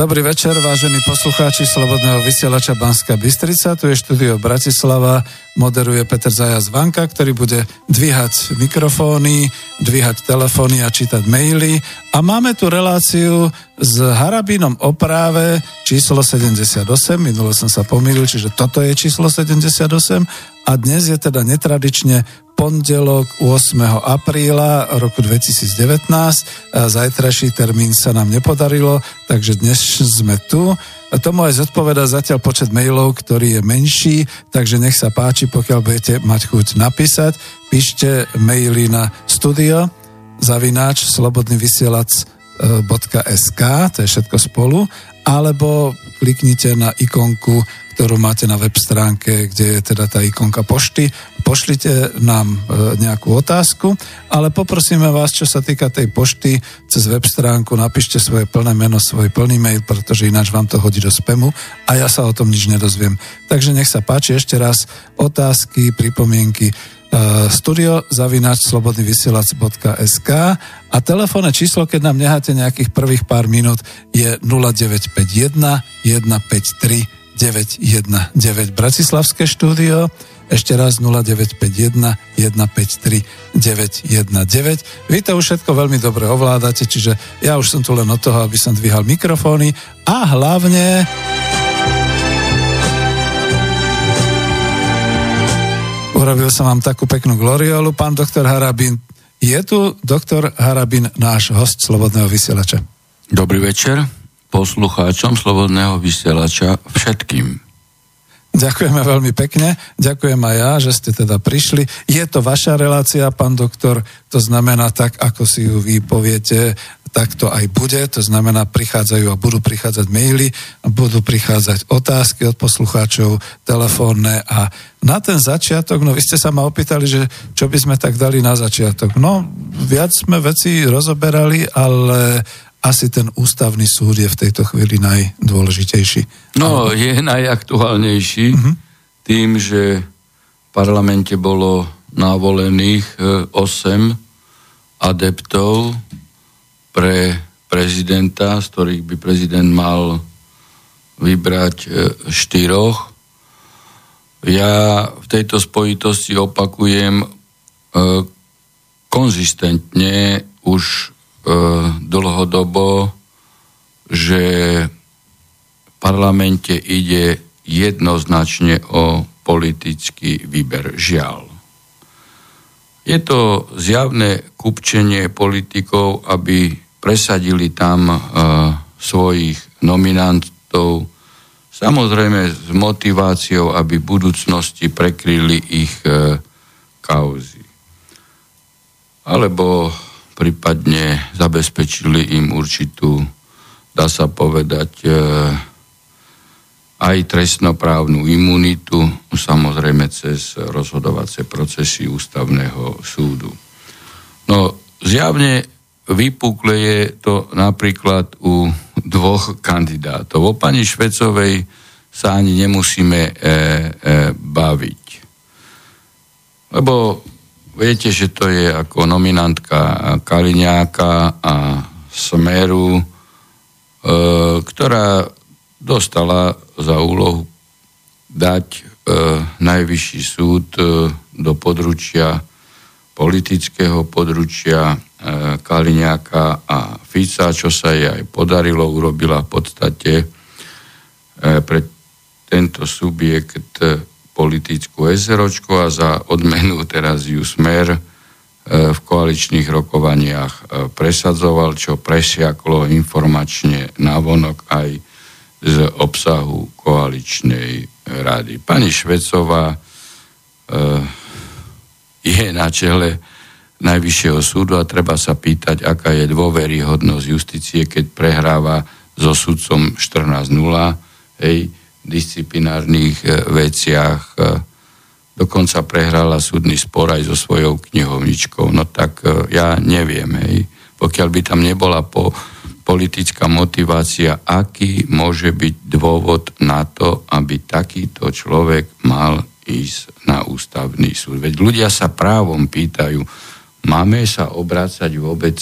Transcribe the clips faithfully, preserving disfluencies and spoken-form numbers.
Dobrý večer, vážení poslucháči Slobodného vysielača Banska Bystrica. Tu je štúdio Bratislava, moderuje Peter Zajac Vanka, ktorý bude dvíhať mikrofóny, dvíhať telefóny a čítať maily. A máme tu reláciu s Harabinom o práve číslo sedemdesiatosem. Minulo som sa pomýlil, čiže toto je číslo sedemdesiatosem. A dnes je teda netradične pondelok ôsmeho apríla roku dvetisícdevätnásť. Zajtrajší termín sa nám nepodarilo, takže dnes sme tu. Tomu aj zodpovedá zatiaľ počet mailov, ktorý je menší, takže nech sa páči, pokiaľ budete mať chuť napísať. Píšte maily na studio zavináč slobodnyvysielac.sk, to je všetko spolu, alebo kliknite na ikonku, ktorú máte na web stránke, kde je teda tá ikonka pošty. Pošlite nám nejakú otázku, ale poprosíme vás, čo sa týka tej pošty, cez web stránku napíšte svoje plné meno, svoj plný mail, pretože ináč vám to hodí do spamu a ja sa o tom nič nedozviem. Takže nech sa páči ešte raz otázky, pripomienky, studio zavináč slobodnyvysielac.sk a telefónne číslo, keď nám necháte nejakých prvých pár minút, je nula deväť päť jeden, jeden päť tri, deväť jedna deväť. Bratislavské štúdio, ešte raz nula deväť päť jeden, jeden päť tri, deväť jedna deväť. Vy to už všetko veľmi dobre ovládate, čiže ja už som tu len od toho, aby som dvíhal mikrofóny a hlavne urobil som vám takú peknú gloriolu, pán doktor Harabin. Je tu doktor Harabin, náš host Slobodného vysielača. Dobrý večer poslucháčom Slobodného vysielača všetkým. Ďakujeme veľmi pekne, ďakujem aj ja, že ste teda prišli. Je to vaša relácia, pán doktor, to znamená tak, ako si ju vy poviete, tak to aj bude, to znamená prichádzajú a budú prichádzať maily, budú prichádzať otázky od poslucháčov, telefónne a na ten začiatok, no vy ste sa ma opýtali, že čo by sme tak dali na začiatok. No, viac sme veci rozoberali, ale asi ten ústavný súd je v tejto chvíli najdôležitejší. No, je najaktuálnejší uh-huh. tým, že v parlamente bolo navolených osem adeptov pre prezidenta, z ktorých by prezident mal vybrať štyroch. Ja v tejto spojitosti opakujem konzistentne už dlhodobo, že v parlamente ide jednoznačne o politický výber. Žiaľ. Je to zjavné kupčenie politikov, aby presadili tam uh, svojich nominantov, samozrejme s motiváciou, aby v budúcnosti prekryli ich uh, kauzy. Alebo prípadne zabezpečili im určitú, dá sa povedať, aj trestnoprávnu imunitu, samozrejme cez rozhodovacie procesy ústavného súdu. No, zjavne vypukle je to napríklad u dvoch kandidátov. O pani Švecovej sa ani nemusíme e, e, baviť. Lebo viete, že to je ako nominantka Kaliňáka a Smeru, e, ktorá dostala za úlohu dať e, Najvyšší súd e, do područia, politického područia e, Kaliňáka a Fica, čo sa jej aj podarilo, urobila v podstate e, pre tento subjekt politickú SRočku a za odmenu teraz ju Smer v koaličných rokovaniach presadzoval, čo presiaklo informačne navonok aj z obsahu koaličnej rady. Pani Švecová je na čele Najvyššieho súdu a treba sa pýtať, aká je dôveryhodnosť justície, keď prehráva so sudcom štrnásť nula, hej, disciplinárnych veciach, dokonca prehrala súdny spor aj so svojou knihovničkou. No tak ja neviem, hej. Pokiaľ by tam nebola po, politická motivácia, aký môže byť dôvod na to, aby takýto človek mal ísť na ústavný súd. Veď ľudia sa právom pýtajú, máme sa obrácať vôbec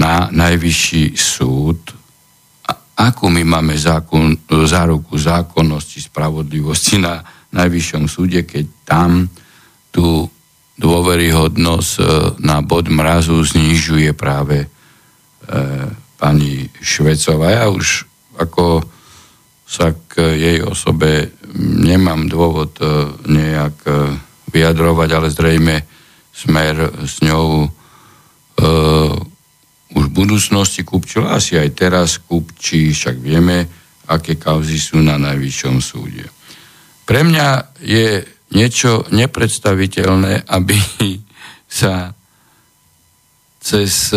na Najvyšší súd, a ako my máme zákon, záruku zákonnosti, spravodlivosti na Najvyššom súde, keď tam tú dôveryhodnosť na bod mrazu znižuje práve e, pani Švecová. Ja už ako sa k jej osobe nemám dôvod nejak vyjadrovať, ale zrejme Smer s ňou e, už v budúcnosti kupčil, asi aj teraz kupčí, však vieme, aké kauzy sú na Najvyššom súde. Pre mňa je niečo nepredstaviteľné, aby sa cez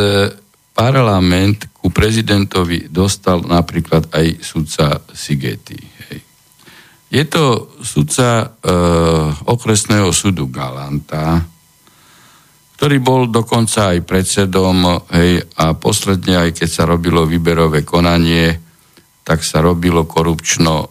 parlament ku prezidentovi dostal napríklad aj sudca Sigeti. Hej. Je to sudca e, okresného súdu Galanta, ktorý bol dokonca aj predsedom, hej, a posledne, aj keď sa robilo výberové konanie, tak sa robilo korupčno e,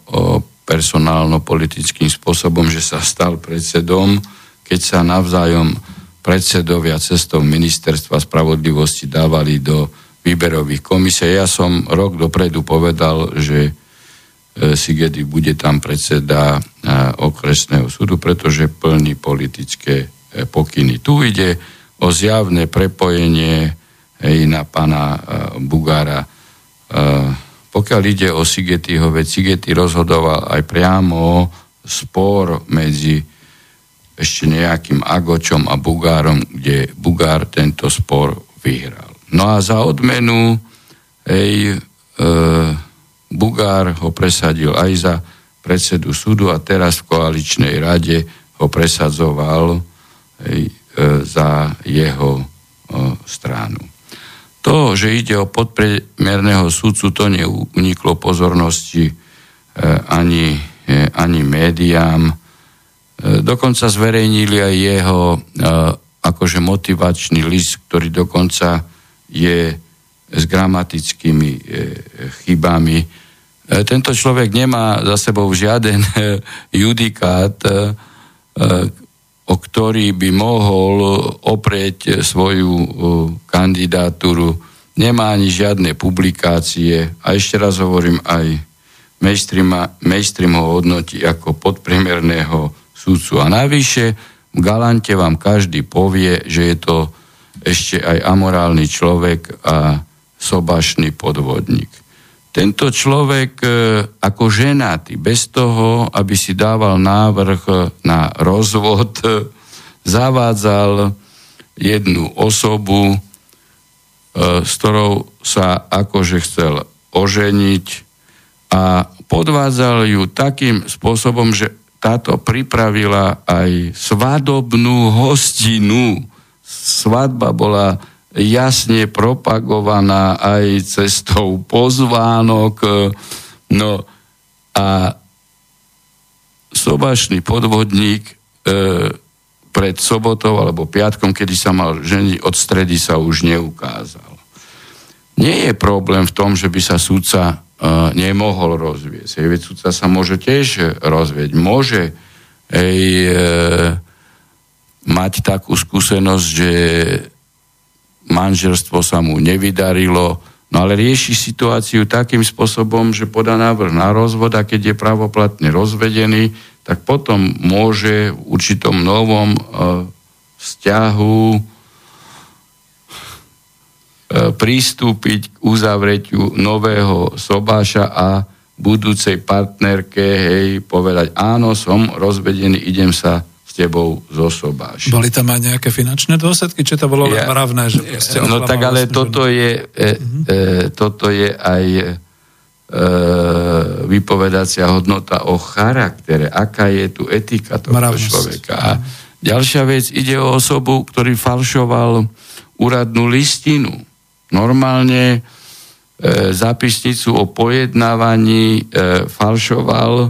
personálno-politickým spôsobom, že sa stal predsedom, keď sa navzájom predsedovia cestou ministerstva spravodlivosti dávali do výberových komisí. Ja som rok dopredu povedal, že Sigeti bude tam predseda okresného súdu, pretože plní politické pokyny. Tu ide o zjavné prepojenie na pana Bugára. Pokiaľ ide o Sigetiho, veď Sigeti rozhodoval aj priamo spor medzi ešte nejakým Agočom a Bugárom, kde Bugár tento spor vyhral. No a za odmenu ej, e, Bugár ho presadil aj za predsedu súdu a teraz v koaličnej rade ho presadzoval ej, e, za jeho e, stranu. To, že ide o podpriemerného sudcu, to neuniklo pozornosti ani, ani médiám. Dokonca zverejnili aj jeho akože motivačný list, ktorý dokonca je s gramatickými chybami. Tento človek nemá za sebou žiaden judikát, o ktorý by mohol oprieť svoju kandidatúru. Nemá ani žiadne publikácie a ešte raz hovorím, aj mainstream ho hodnotí ako podpriemerného sudcu. A navyše v Galante vám každý povie, že je to ešte aj amorálny človek a sobašný podvodník. Tento človek ako ženatý, bez toho, aby si dával návrh na rozvod, zavádzal jednu osobu, s ktorou sa akože chcel oženiť a podvádzal ju takým spôsobom, že táto pripravila aj svadobnú hostinu. Svadba bola jasne propagovaná aj cestou pozvánok. No a sobašný podvodník e, pred sobotou alebo piatkom, kedy sa mal ženiť, od stredy sa už neukázal. Nie je problém v tom, že by sa sudca e, nemohol rozviesť. Veď sudca sa môže tiež rozvieť. Môže ej, e, mať takú skúsenosť, že manželstvo sa mu nevydarilo, no ale rieši situáciu takým spôsobom, že podá návrh na rozvod a keď je právoplatne rozvedený, tak potom môže v určitom novom e, vzťahu e, pristúpiť k uzavretiu nového sobáša a budúcej partnerke, hej, povedať, áno, som rozvedený, idem sa tebou zosobáš. Boli tam aj nejaké finančné dôsledky? Či to bolo ja, mravné? Že ja, no tak ale toto je, e, uh-huh. e, toto je aj e, vypovedacia hodnota o charaktere. Aká je tu etika toho Mravnosť. človeka. A uh-huh. ďalšia vec, ide o osobu, ktorý falšoval úradnú listinu. Normálne e, zápisnicu o pojednávaní e, falšoval e,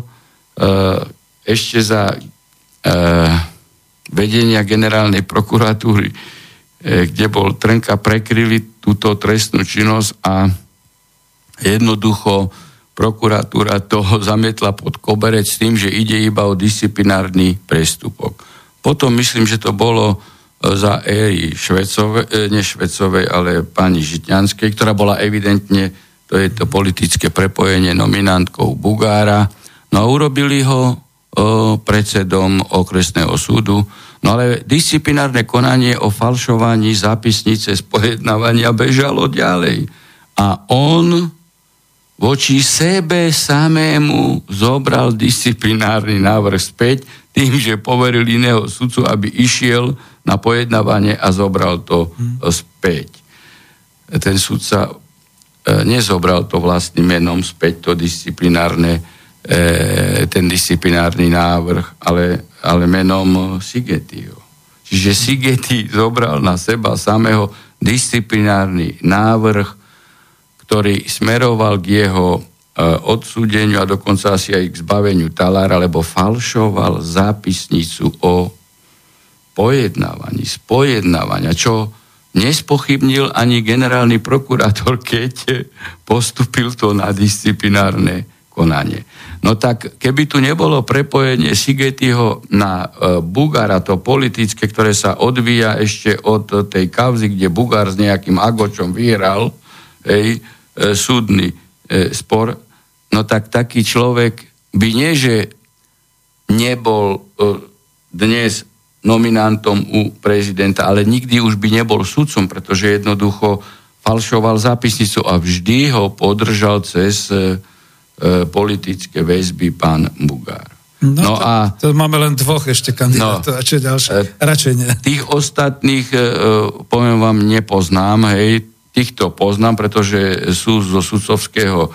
ešte za vedenia generálnej prokuratúry, kde bol Trnka, prekryli túto trestnú činnosť a jednoducho prokuratúra toho zamietla pod koberec s tým, že ide iba o disciplinárny prestupok. Potom myslím, že to bolo za éry Švecovej, ne Švecovej, ale pani Žitňanskej, ktorá bola evidentne to je to politické prepojenie nominantkou Bugára. No a urobili ho e, predsedom okresného súdu. No ale disciplinárne konanie o falšovaní zápisnice z pojednávania bežalo ďalej. A on voči sebe samému zobral disciplinárny návrh späť tým, že poveril iného sudcu, aby išiel na pojednávanie a zobral to späť. Ten sudca nezobral to vlastným menom späť, to disciplinárne, ten disciplinárny návrh, ale, ale menom Sigetiho. Čiže Sigeti zobral na seba samého disciplinárny návrh, ktorý smeroval k jeho odsúdeniu a dokonca asi aj k zbaveniu talára, lebo falšoval zápisnicu o pojednávaní, z pojednávania, čo nespochybnil ani generálny prokurátor, keď postúpil to na disciplinárne konanie. No tak, keby tu nebolo prepojenie Sigetiho na Bugára, to politické, ktoré sa odvíja ešte od tej kauzy, kde Bugár s nejakým Agočom vyhral, hej, súdny e, spor, no tak taký človek by nie, že nebol e, dnes nominantom u prezidenta, ale nikdy už by nebol sudcom, pretože jednoducho falšoval zápisnicu a vždy ho podržal cez e, politické väzby pán Bugár. No, no to, a... To máme len dvoch ešte kandidátov, no, a čo ďalšie? Radšej nie. Tých ostatných, e, poviem vám, nepoznám, hej, týchto poznám, pretože sú zo sudcovského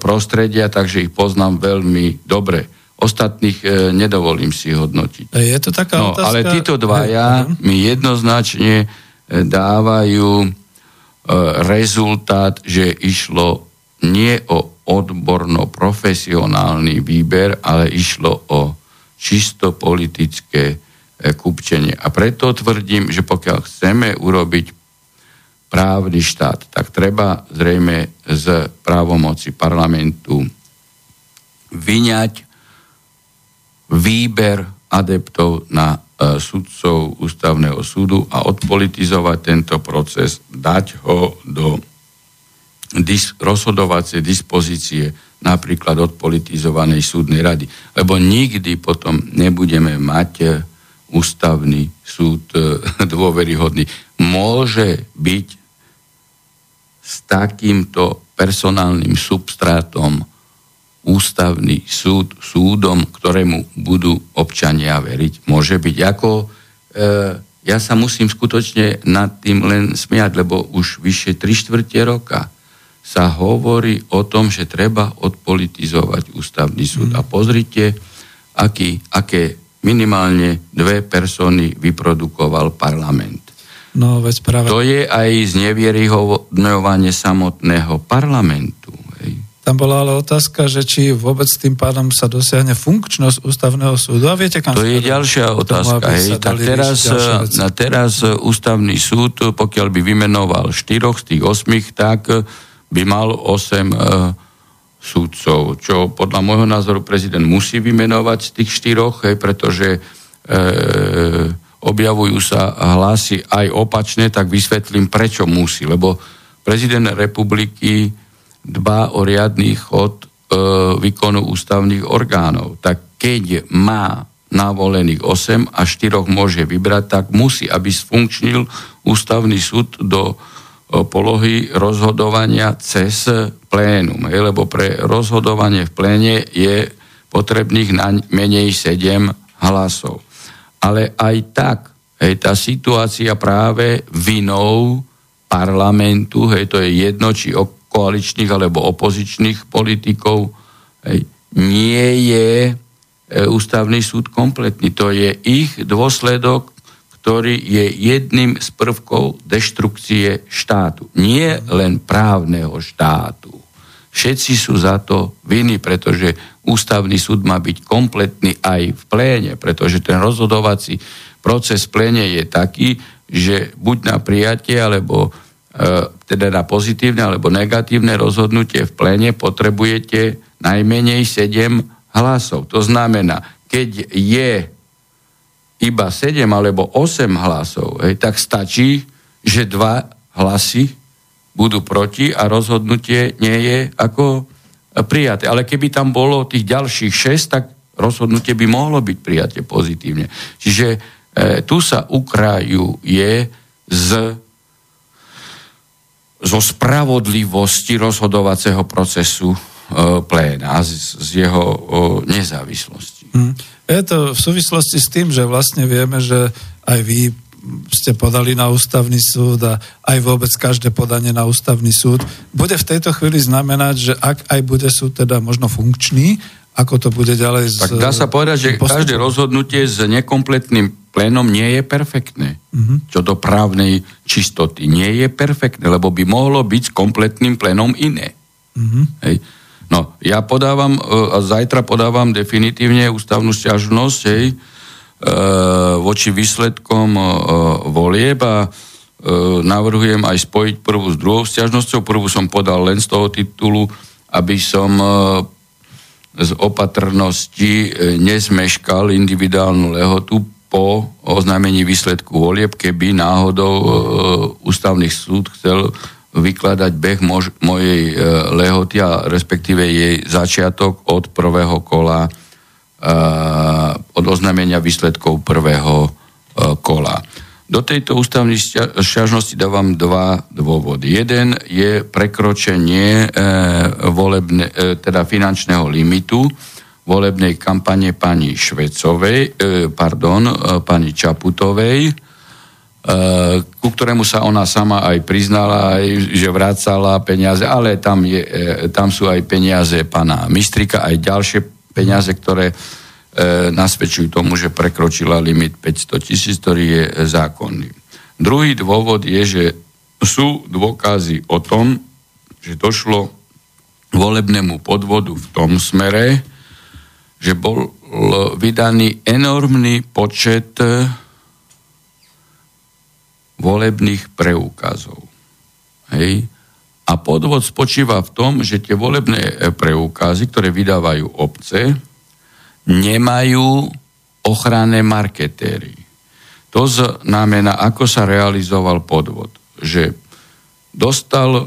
prostredia, takže ich poznám veľmi dobre. Ostatných e, nedovolím si hodnotiť. Je to taká no, otázka... Ale títo dvaja uh-huh. mi jednoznačne dávajú e, rezultát, že išlo nie o odborno-profesionálny výber, ale išlo o čisto politické e, kupčenie. A preto tvrdím, že pokiaľ chceme urobiť právny štát, tak treba zrejme z právomoci parlamentu vyňať výber adeptov na e, sudcov ústavného súdu a odpolitizovať tento proces, dať ho do dis- rozhodovacej dispozície napríklad odpolitizovanej súdnej rady. Lebo nikdy potom nebudeme mať e, ústavný súd e, dôveryhodný. Môže byť s takýmto personálnym substrátom ústavný súd súdom, ktorému budú občania veriť. Môže byť ako... E, ja sa musím skutočne nad tým len smiať, lebo už vyše tri štvrte roka sa hovorí o tom, že treba odpolitizovať ústavný súd. Mm. A pozrite, aký, aké minimálne dve persony vyprodukoval parlament. No, veď práve... To je aj znevieryhodňovanie samotného parlamentu. Hej. Tam bola ale otázka, že či vôbec tým pádom sa dosiahne funkčnosť ústavného súdu. A viete, kam to je ďalšia otázka. Hej. Tak teraz, na teraz ústavný súd, pokiaľ by vymenoval štyroch z tých osmých, tak by mal osem e, súdcov, čo podľa môjho názoru prezident musí vymenovať z tých štyroch, hej, pretože... E, objavujú sa hlasy aj opačné, tak vysvetlím, prečo musí. Lebo prezident republiky dbá o riadny chod e, výkonu ústavných orgánov. Tak keď má navolených osem a štyroch môže vybrať, tak musí, aby sfunkčnil ústavný súd do e, polohy rozhodovania cez plénum. Hej? Lebo pre rozhodovanie v pléne je potrebných na menej sedem hlasov. Ale aj tak, hej, tá situácia práve vinou parlamentu, hej, to je jedno, či koaličných alebo opozičných politikov, hej, nie je e, ústavný súd kompletný. To je ich dôsledok, ktorý je jedným z prvkov deštrukcie štátu. Nie len právneho štátu. Všetci sú za to viny, pretože ústavný súd má byť kompletný aj v pléne, pretože ten rozhodovací proces v pléne je taký, že buď na prijatie, alebo e, teda na pozitívne, alebo negatívne rozhodnutie v pléne potrebujete najmenej sedem hlasov. To znamená, keď je iba sedem alebo osem hlasov, hej, tak stačí, že dva hlasy budú proti a rozhodnutie nie je ako prijaté. Ale keby tam bolo tých ďalších šesť, tak rozhodnutie by mohlo byť prijaté pozitívne. Čiže e, tu sa ukraju je z zo spravodlivosti rozhodovacieho procesu e, pléna, z, z jeho e, nezávislosti. Hmm. Je to v súvislosti s tým, že vlastne vieme, že aj vy ste podali na ústavný súd a aj vôbec každé podanie na ústavný súd bude v tejto chvíli znamenať, že ak aj bude súd teda možno funkčný, ako to bude ďalej... Tak dá sa povedať, že postupom. Každé rozhodnutie s nekompletným plénom nie je perfektné. Uh-huh. Čo do právnej čistoty nie je perfektné, lebo by mohlo byť s kompletným plénom iné. Uh-huh. Hej. No, ja podávam, a zajtra podávam definitívne ústavnú sťažnosť, hej, voči výsledkom volieb a navrhujem aj spojiť prvú s druhou sťažnosťou. Prvú som podal len z toho titulu, aby som... z opatrnosti nezmeškal individuálnu lehotu po oznámení výsledku volieb, keby náhodou e, ústavný súd chcel vykladať beh mož, mojej e, lehoty a respektíve jej začiatok od prvého kola, e, od oznámenia výsledkov prvého e, kola. Do tejto ústavnej sťažnosti dávam dva dôvody. Jeden je prekročenie e, volebne, e, teda finančného limitu volebnej kampane pani Švecovej, e, pardon, e, pani Čaputovej, e, ku ktorému sa ona sama aj priznala, aj, že vracala peniaze, ale tam, je, e, tam sú aj peniaze pana Mistrika, aj ďalšie peniaze, ktoré nasvedčujú tomu, že prekročila limit päťsto tisíc, ktorý je zákonný. Druhý dôvod je, že sú dôkazy o tom, že došlo k volebnému podvodu v tom smere, že bol vydaný enormný počet volebných preukazov. Hej. A podvod spočíva v tom, že tie volebné preukazy, ktoré vydávajú obce, nemajú ochranné marketéry. To znamená, ako sa realizoval podvod. Že dostal e,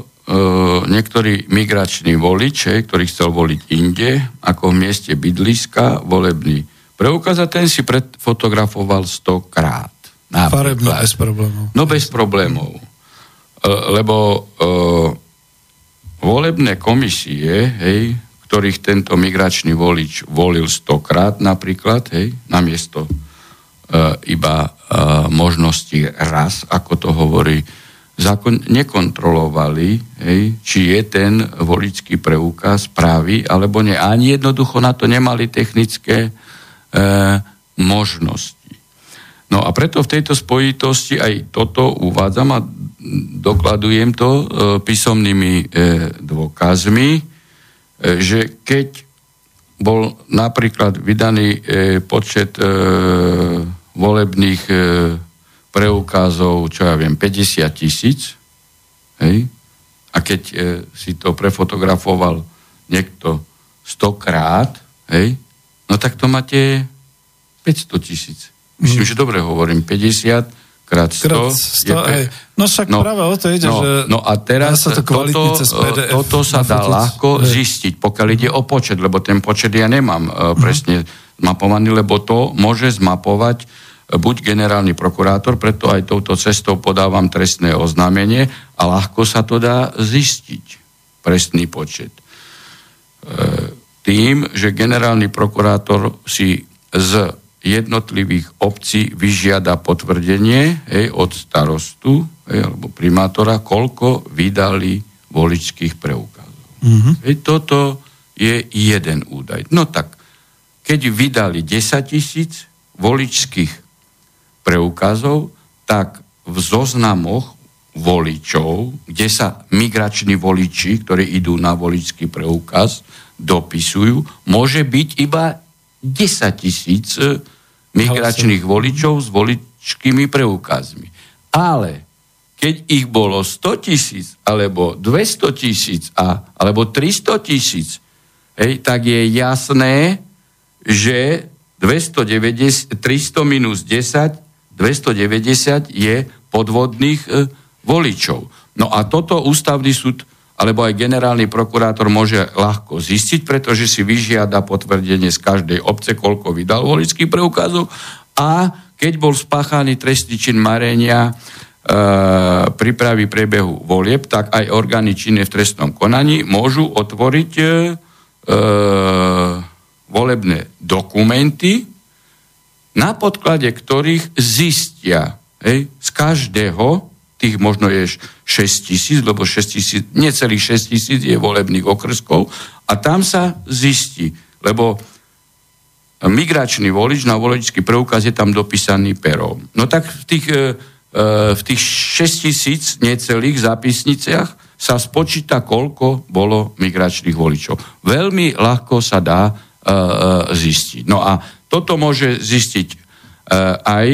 niektorý migračný volič, ktorý chcel voliť inde, ako v mieste bydliska, volebný preukaz a ten si predfotografoval stokrát. Farebne, bez problémov. No bez problémov. E, lebo e, volebné komisie, hej, ktorých tento migračný volič volil stokrát napríklad, hej, namiesto e, iba e, možnosti raz, ako to hovorí zákon, nekontrolovali, hej, či je ten voličský preukaz pravý, alebo nie. Ani jednoducho na to nemali technické e, možnosti. No a preto v tejto spojitosti aj toto uvádzam a dokladujem to e, písomnými e, dôkazmi, že keď bol napríklad vydaný počet e, volebných e, preukázov, čo ja viem, päťdesiat tisíc, hej, a keď e, si to prefotografoval niekto stokrát, hej, no tak to máte päťsto tisíc. Myslím, že dobre hovorím, päťdesiat krát sto. Je pe... No však no, práve o to ide, no, že... No a teraz to toto, toto sa dá ľahko zistiť, pokiaľ ide o počet, lebo ten počet ja nemám uh, presne zmapovaný, lebo to môže zmapovať buď generálny prokurátor, preto aj touto cestou podávam trestné oznámenie a ľahko sa to dá zistiť, presný počet. Uh, tým, že generálny prokurátor si z jednotlivých obcí vyžiada potvrdenie, hej, od starostu, hej, alebo primátora, koľko vydali voličských preukazov. Mm-hmm. Hej, toto je jeden údaj. No tak, keď vydali desať tisíc voličských preukazov, tak v zoznamoch voličov, kde sa migrační voliči, ktorí idú na voličský preukaz, dopisujú, môže byť iba desať tisíc migračných voličov s voličskými preukazmi. Ale keď ich bolo sto tisíc, alebo dvesto tisíc, alebo tristo tisíc, hej, tak je jasné, že dvestodeväťdesiat, tristo minus desať, dvestodeväťdesiat je podvodných e, voličov. No a toto ústavný súd alebo aj generálny prokurátor môže ľahko zistiť, pretože si vyžiada potvrdenie z každej obce, koľko vydal voličských preukazov, a keď bol spáchaný trestný čin marenia e, prípravy prebehu volieb, tak aj orgány činné v trestnom konaní môžu otvoriť e, volebné dokumenty, na podklade ktorých zistia hej, z každého tých možno je šesť tisíc, lebo šesť tisíc, necelých šesť tisíc je volebných okrskov a tam sa zistí, lebo migračný volič na voličský preukaz je tam dopísaný perom. No tak v tých, v tých šesť tisíc necelých zápisniciach sa spočíta, koľko bolo migračných voličov. Veľmi ľahko sa dá zistiť. No a toto môže zistiť aj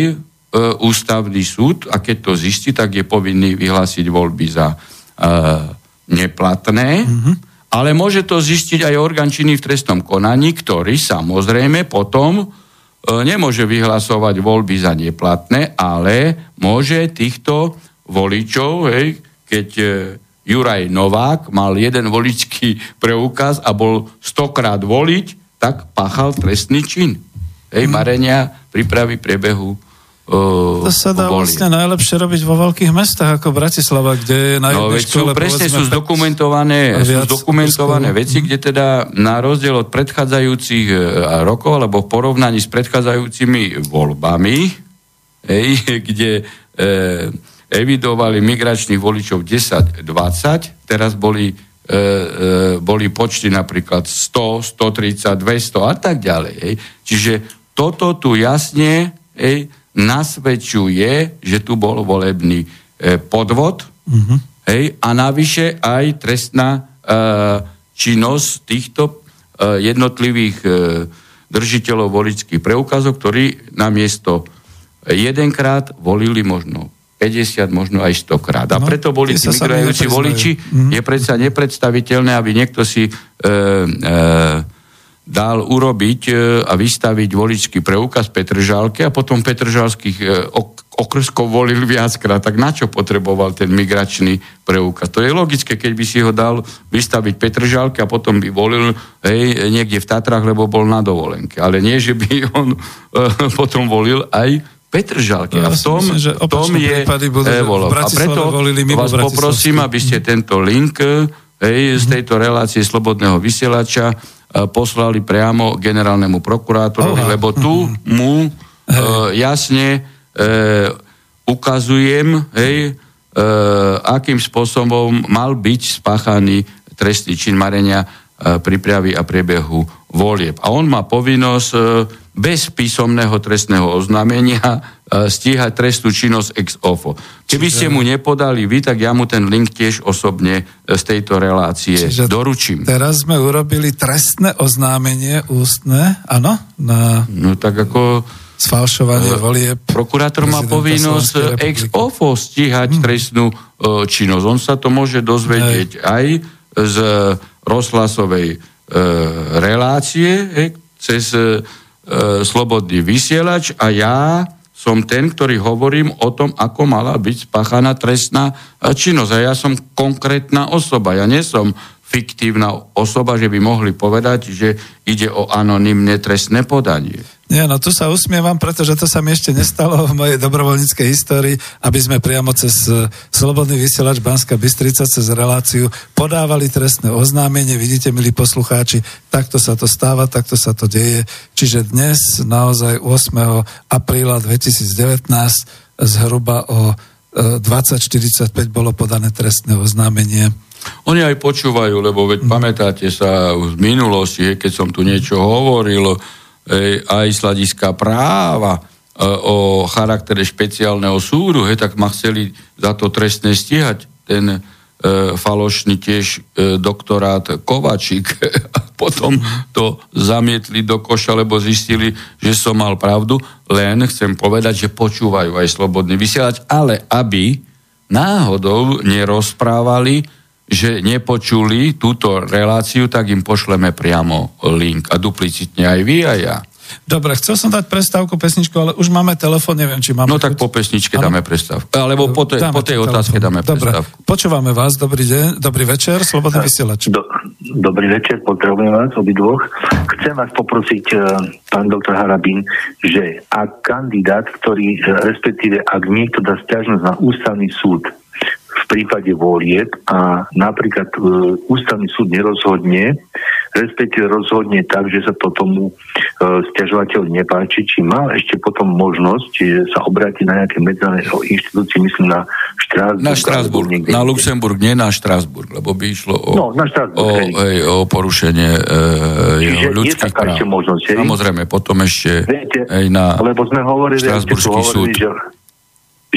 ústavný súd, a keď to zistí, tak je povinný vyhlásiť voľby za uh, neplatné, mm-hmm. ale môže to zistiť aj orgán činný v trestnom konaní, ktorý samozrejme potom uh, nemôže vyhlasovať voľby za neplatné, ale môže týchto voličov, hej, keď uh, Juraj Novák mal jeden voličský preukaz a bol stokrát voliť, tak páchal trestný čin. Hej, mm-hmm. marenia prípravy prebehu. Uh, to sa dá volie. Vlastne najlepšie robiť vo veľkých mestách ako Bratislava, kde je na jednej no, škole sú, presne sú zdokumentované, sú zdokumentované veci, kde teda na rozdiel od predchádzajúcich rokov alebo v porovnaní s predchádzajúcimi voľbami, ej, kde e, evidovali migračných voličov desať dvadsať, teraz boli, e, e, boli počty napríklad sto, stotridsať, dvesto a tak ďalej. Ej. Čiže toto tu jasne ej, nasvedčuje, že tu bol volebný e, podvod mm-hmm. hej, a navyše aj trestná e, činnosť týchto e, jednotlivých e, držiteľov voličských preukazov, ktorí namiesto jedenkrát volili možno päťdesiat, možno aj stokrát. A no, preto boli tí migrajúci voliči. Mm-hmm. Je predsa nepredstaviteľné, aby niekto si... E, e, dal urobiť a vystaviť voličský preukaz Petržalke a potom petržalských okrskov volil viackrát, tak na čo potreboval ten migračný preukaz? To je logické, keď by si ho dal vystaviť Petržalke a potom by volil hej, niekde v Tatrách, lebo bol na dovolenke. Ale nie, že by on potom volil aj Petržalke. No, a v tom, myslím, že v tom je evolov. A preto vás poprosím, aby ste tento link hej, z tejto relácie Slobodného vysielača poslali priamo generálnemu prokurátorovi, oh, lebo tu mm-hmm. mu e, jasne e, ukazujem, hej, e, akým spôsobom mal byť spáchaný trestný čin marenia e, prípravy a priebehu volieb. A on má povinnosť e, bez písomného trestného oznámenia e, stíhať trestnú činnosť ex ofo. Keby ste mu nepodali vy, tak ja mu ten link tiež osobne z tejto relácie Čiže doručím. Teraz sme urobili trestné oznámenie ústne, áno? Na... No tak ako... Sfalšovanie volieb. Prokurátor má povinnosť ex ofo stíhať hmm. trestnú e, činnosť. On sa to môže dozvedieť aj, aj z rozhlasovej e, relácie, e, cez e, Slobodný vysielač a ja... som ten, ktorý hovorím o tom, ako mala byť spáchaná trestná činnosť. A ja som konkrétna osoba. Ja nie som fiktívna osoba, že by mohli povedať, že ide o anonymné trestné podanie. Nie, no tu sa usmievam, pretože to sa mi ešte nestalo v mojej dobrovoľníckej histórii, aby sme priamo cez Slobodný vysielač Banska Bystrica, cez reláciu podávali trestné oznámenie. Vidíte, milí poslucháči, takto sa to stáva, takto sa to deje. Čiže dnes, naozaj ôsmeho apríla dvetisícdevätnásť, zhruba o dvadsať štyridsaťpäť bolo podané trestné oznámenie. Oni aj počúvajú, lebo veď pamätáte sa z minulosti, keď som tu niečo hovoril, aj z hľadiska práva o charaktere špeciálneho súdu, he, tak ma chceli za to trestne stíhať ten e, falošný tiež e, doktorát Kovačík. A potom to zamietli do koša, lebo zistili, že som mal pravdu. Len chcem povedať, že počúvajú aj Slobodný vysielač, ale aby náhodou nerozprávali, že nepočuli túto reláciu, tak im pošleme priamo link. A duplicitne aj vy a ja. Dobre, chcel som dať prestávku pesničku, ale už máme telefón, neviem, či máme... No tak po pesničke dáme prestávku. Alebo po tej, po tej otázke telefón. Dáme prestávku. Dobre, počúvame vás, dobrý deň, dobrý večer, Slobodný vysielač. Do, dobrý večer, potrebujem vás, obidvoch. Chcem vás poprosiť, pán doktor Harabin, že ak kandidát, ktorý, respektíve ak niekto dá sťažnosť na ústavný súd, v prípade volieb a napríklad e, ústavný súd nerozhodne, respektíve rozhodne tak, že sa to tomu e, sťažovateľ nepáči, či má ešte potom možnosť, že sa obráti na nejaké medzinárodné inštitúcie, myslím na Štrasburg. Na Štrasburg, na Luxemburg, nie na Štrasburg, lebo by išlo o, no, na o, hej, o porušenie e, jeho ľudských práv. Možnosť, samozrejme, potom ešte viete, hej, na hovorili, Štrasburský súd. Že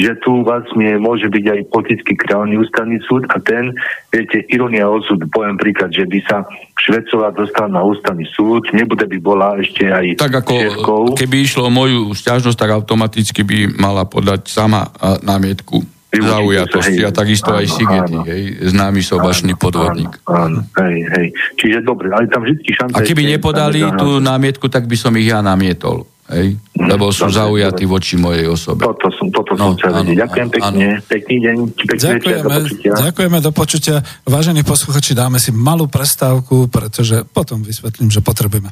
že tu vlastne môže byť aj politicky krajný ústavný súd a ten, viete, ironia osud, poviem príklad, že by sa Švecová dostala na ústavný súd, nebude by bola ešte aj tak ako šéfkou. Keby išlo o moju sťažnosť, tak automaticky by mala podať sama námietku zaujatosti a takisto áno, aj Sigeti, hej, známy sobašný podvodník. Áno, áno, hej, hej. Čiže dobre, ale tam vždycky šance... A keby nepodali tú námietku, tak by som ich ja namietol. Hej? Lebo sú zaujatí voči mojej osobe. Toto som, toto som no, chcel vedieť. Ďakujem áno, pekne. Áno. Pekný deň. Pekný ďakujeme, do ďakujeme do počutia. Vážení posluchači, dáme si malú prestávku, pretože potom vysvetlím, že potrebujeme.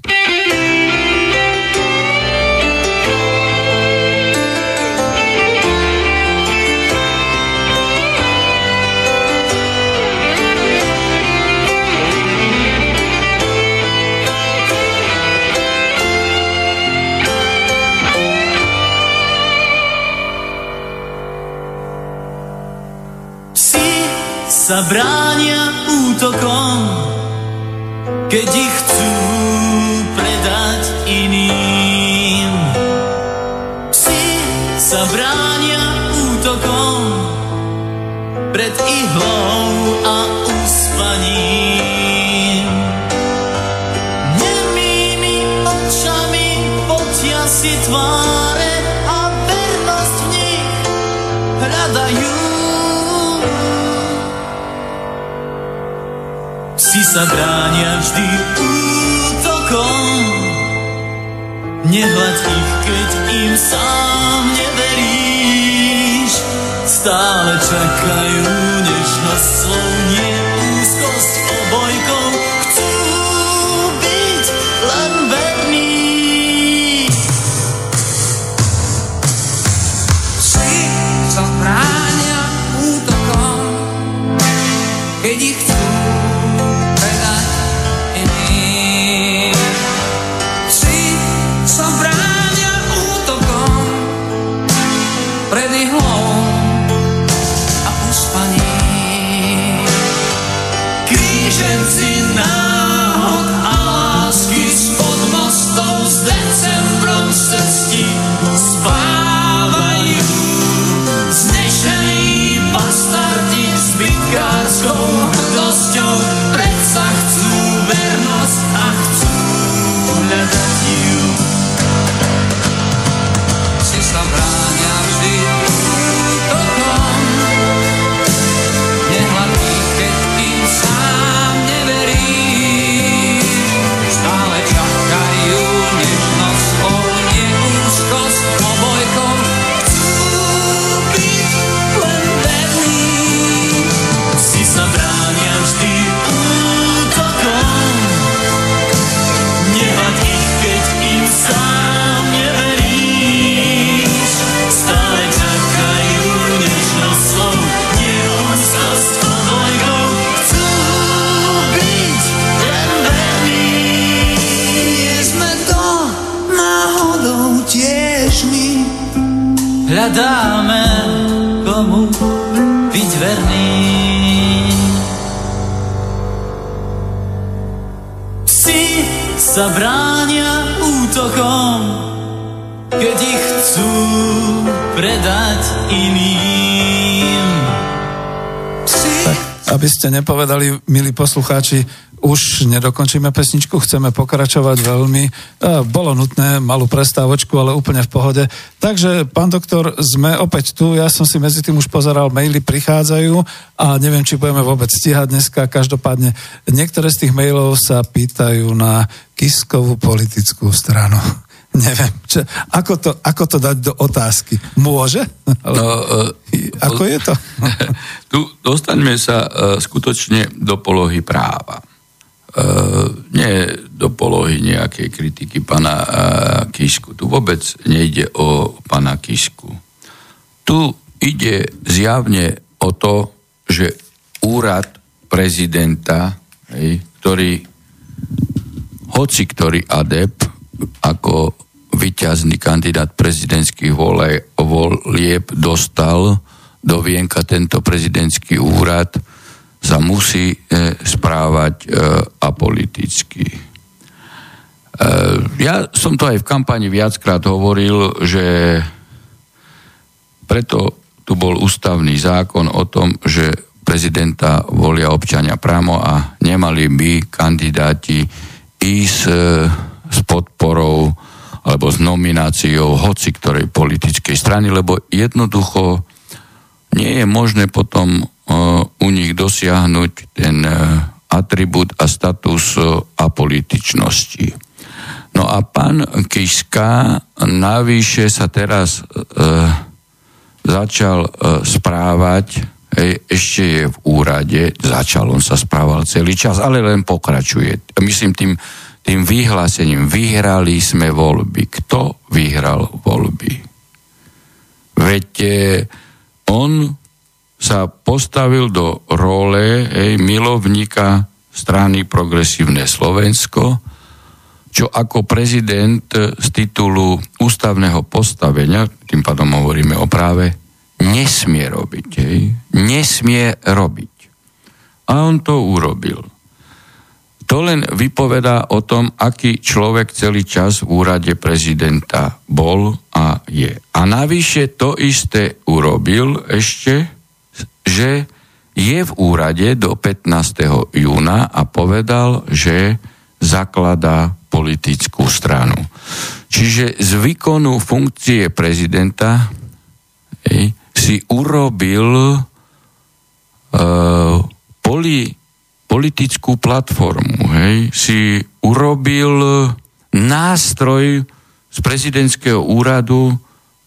Sa bránia útokom, keď ich chcú predať iným. Psi sa bránia útokom pred ihlou a uspaním. Nemými očami potia si tváre a vernosť v nich hľadajú. Psi sa bránia vždy útokom, nehľaď ich, keď im sám neveríš. Stále čakajú nežnosť slov, nie úzkosť obojkou. Chcú byť len verní. Psi sa bránia útokom, keď ich chcú dáme komu byť verný. Psi sa bránia útokom, keď ich chcú predať iným. Psi... Tak, aby ste nepovedali, milí poslucháči, už nedokončíme pesničku, chceme pokračovať veľmi. Bolo nutné malú prestávočku, ale úplne v pohode. Takže, pán doktor, sme opäť tu. Ja som si medzi tým už pozeral, maily prichádzajú a neviem, či budeme vôbec stíhať dneska. Každopádne, niektoré z tých mailov sa pýtajú na Kiskovú politickú stranu. Neviem, čo, ako, to, ako to dať do otázky? Môže? No, ako je to? Tu dostaňme sa skutočne do polohy práva. Nie do polohy nejakej kritiky pana Kisku. Tu vôbec nejde o pana Kisku. Tu ide zjavne o to, že úrad prezidenta, hej, ktorý hoci ktorý adept ako víťazný kandidát prezidentských volieb dostal do vienka tento prezidentský úrad, sa musí e, správať e, apoliticky. E, ja som to aj v kampani viackrát hovoril, že preto tu bol ústavný zákon o tom, že prezidenta volia občania priamo a nemali by kandidáti ísť e, s podporou alebo s nomináciou hoci ktorej politickej strany, lebo jednoducho nie je možné potom u nich dosiahnuť ten atribút a status apolitičnosti. No a pán Kiská navyše sa teraz e, začal e, správať, e, ešte je v úrade, začal, on sa správal celý čas, ale len pokračuje. Myslím tým, tým vyhlásením, vyhrali sme voľby. Kto vyhral voľby? Veď e, on sa postavil do role hej, milovníka strany Progresívne Slovensko, čo ako prezident z titulu ústavného postavenia, tým pádom hovoríme o práve, nesmie robiť. Hej. Nesmie robiť. A on to urobil. To len vypovedá o tom, aký človek celý čas v úrade prezidenta bol a je. A navyše to isté urobil ešte, že je v úrade do pätnásteho júna a povedal, že zakladá politickú stranu. Čiže z výkonu funkcie prezidenta hej, si urobil e, poli, politickú platformu, hej, si urobil nástroj z prezidentského úradu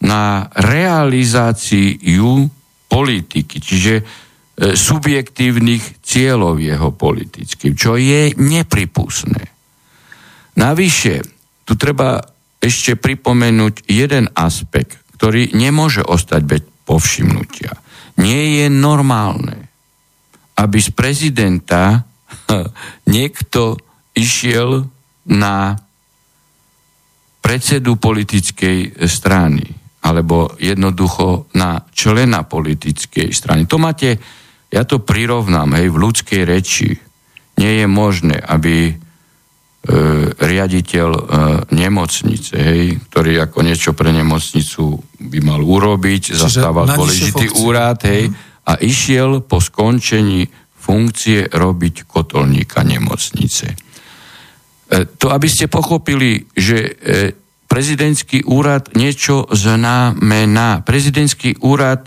na realizáciu politiky, čiže e, subjektívnych cieľov jeho politických, čo je nepripustné. Navyše, tu treba ešte pripomenúť jeden aspekt, ktorý nemôže ostať bez povšimnutia. Nie je normálne, aby z prezidenta niekto išiel na predsedu politickej strany alebo jednoducho na člena politickej strany. To máte, ja to prirovnám, hej, v ľudskej reči. Nie je možné, aby e, riaditeľ e, nemocnice, hej, ktorý ako niečo pre nemocnicu by mal urobiť, čiže zastával dôležitý úrad, hej, mm. a išiel po skončení funkcie robiť kotolníka nemocnice. E, to, aby ste pochopili, že... E, prezidentský úrad niečo znamená. Prezidentský úrad,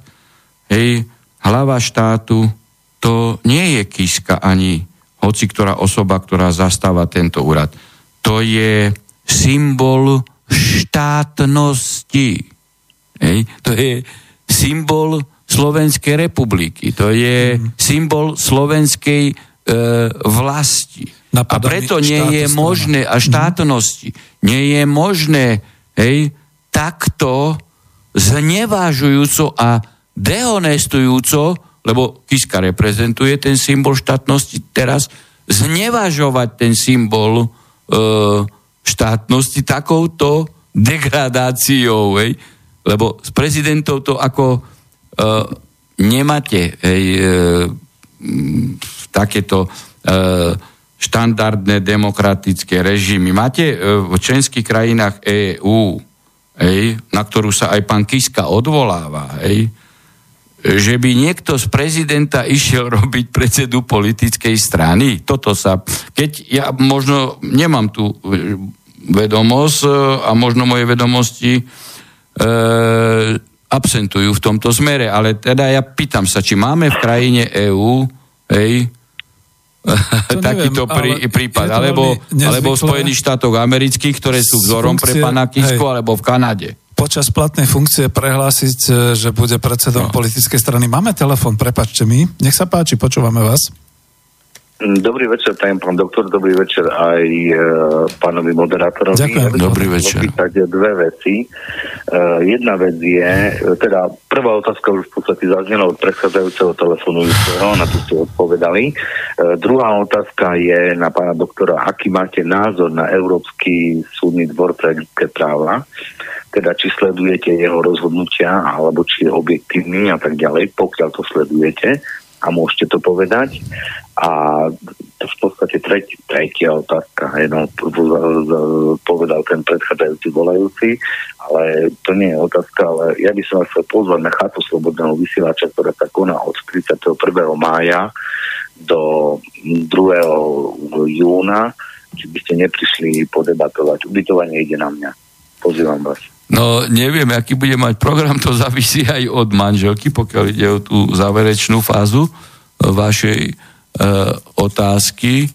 hej, hlava štátu, to nie je Kiska ani hoci ktorá osoba, ktorá zastáva tento úrad. To je symbol štátnosti. Hej, to je symbol Slovenskej republiky. To je symbol slovenskej e, vlasti. A preto nie je možné, a štátnosti, nie je možné, hej, takto znevážujúco a dehonestujúco, lebo Kiska reprezentuje ten symbol štátnosti, teraz znevážovať ten symbol e, štátnosti takouto degradáciou, hej, lebo s prezidentov to ako e, nemáte, hej, e, takéto e, štandardné demokratické režimy. Máte v členských krajinách EÚ, na ktorú sa aj pán Kiska odvoláva, ej, že by niekto z prezidenta išiel robiť predsedu politickej strany. Toto sa... Keď ja možno nemám tú vedomosť a možno moje vedomosti e, absentujú v tomto smere, ale teda ja pýtam sa, či máme v krajine EÚ, hej, takýto neviem, prí, prípad. Alebo, alebo v Spojených štátoch amerických, ktoré sú vzorom funkcie, pre pána Kisku, alebo v Kanade. Počas platnej funkcie prehlásiť, že bude predsedom no. politickej strany. Máme telefon, prepáčte mi. Nech sa páči, počúvame vás. Dobrý večer, tajem pán doktor, dobrý večer aj e, pánovi moderátorovi. Ďakujem, dobrý večer. Opýtať dve veci. E, jedna vec je, teda prvá otázka už v podstate zaznela od predchádzajúceho telefonujúceho, na to ste odpovedali. E, druhá otázka je na pána doktora, aký máte názor na Európsky súdny dvor pre ľudské práva, teda či sledujete jeho rozhodnutia, alebo či je objektívny a tak ďalej, pokiaľ to sledujete. A môžete to povedať. A to v podstate tretí, tretia otázka. Jednou povedal ten predchádzajúci volajúci, ale to nie je otázka, ale ja by som vás chcel pozvať na chatu Slobodného vysielača, ktorá sa koná od tridsiateho prvého mája do druhého júna. Či by ste neprišli podebatovať. Ubytovanie ide na mňa. Pozývam vás. No, neviem, aký bude mať program, to závisí aj od manželky, pokiaľ ide o tú záverečnú fázu vašej e, otázky.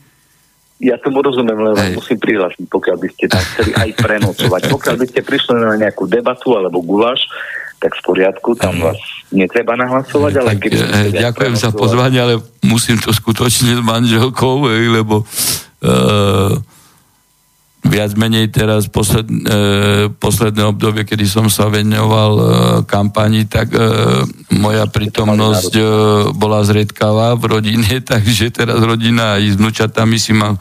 Ja tomu rozumiem, len vás musím prihlásiť, pokiaľ by ste tam chceli aj prenocovať. Pokiaľ by ste prišli na nejakú debatu alebo guláš, tak v poriadku, tam vás netreba nahlasovať, ale tak, keby... E, ďakujem za pozvanie, ale musím to skutočne s manželkou, lebo... E, viac menej teraz posledné, e, posledné obdobie, kedy som sa venoval e, kampani, tak e, moja prítomnosť e, bola zriedkavá v rodine, takže teraz rodina aj s vnúčatami si ma e,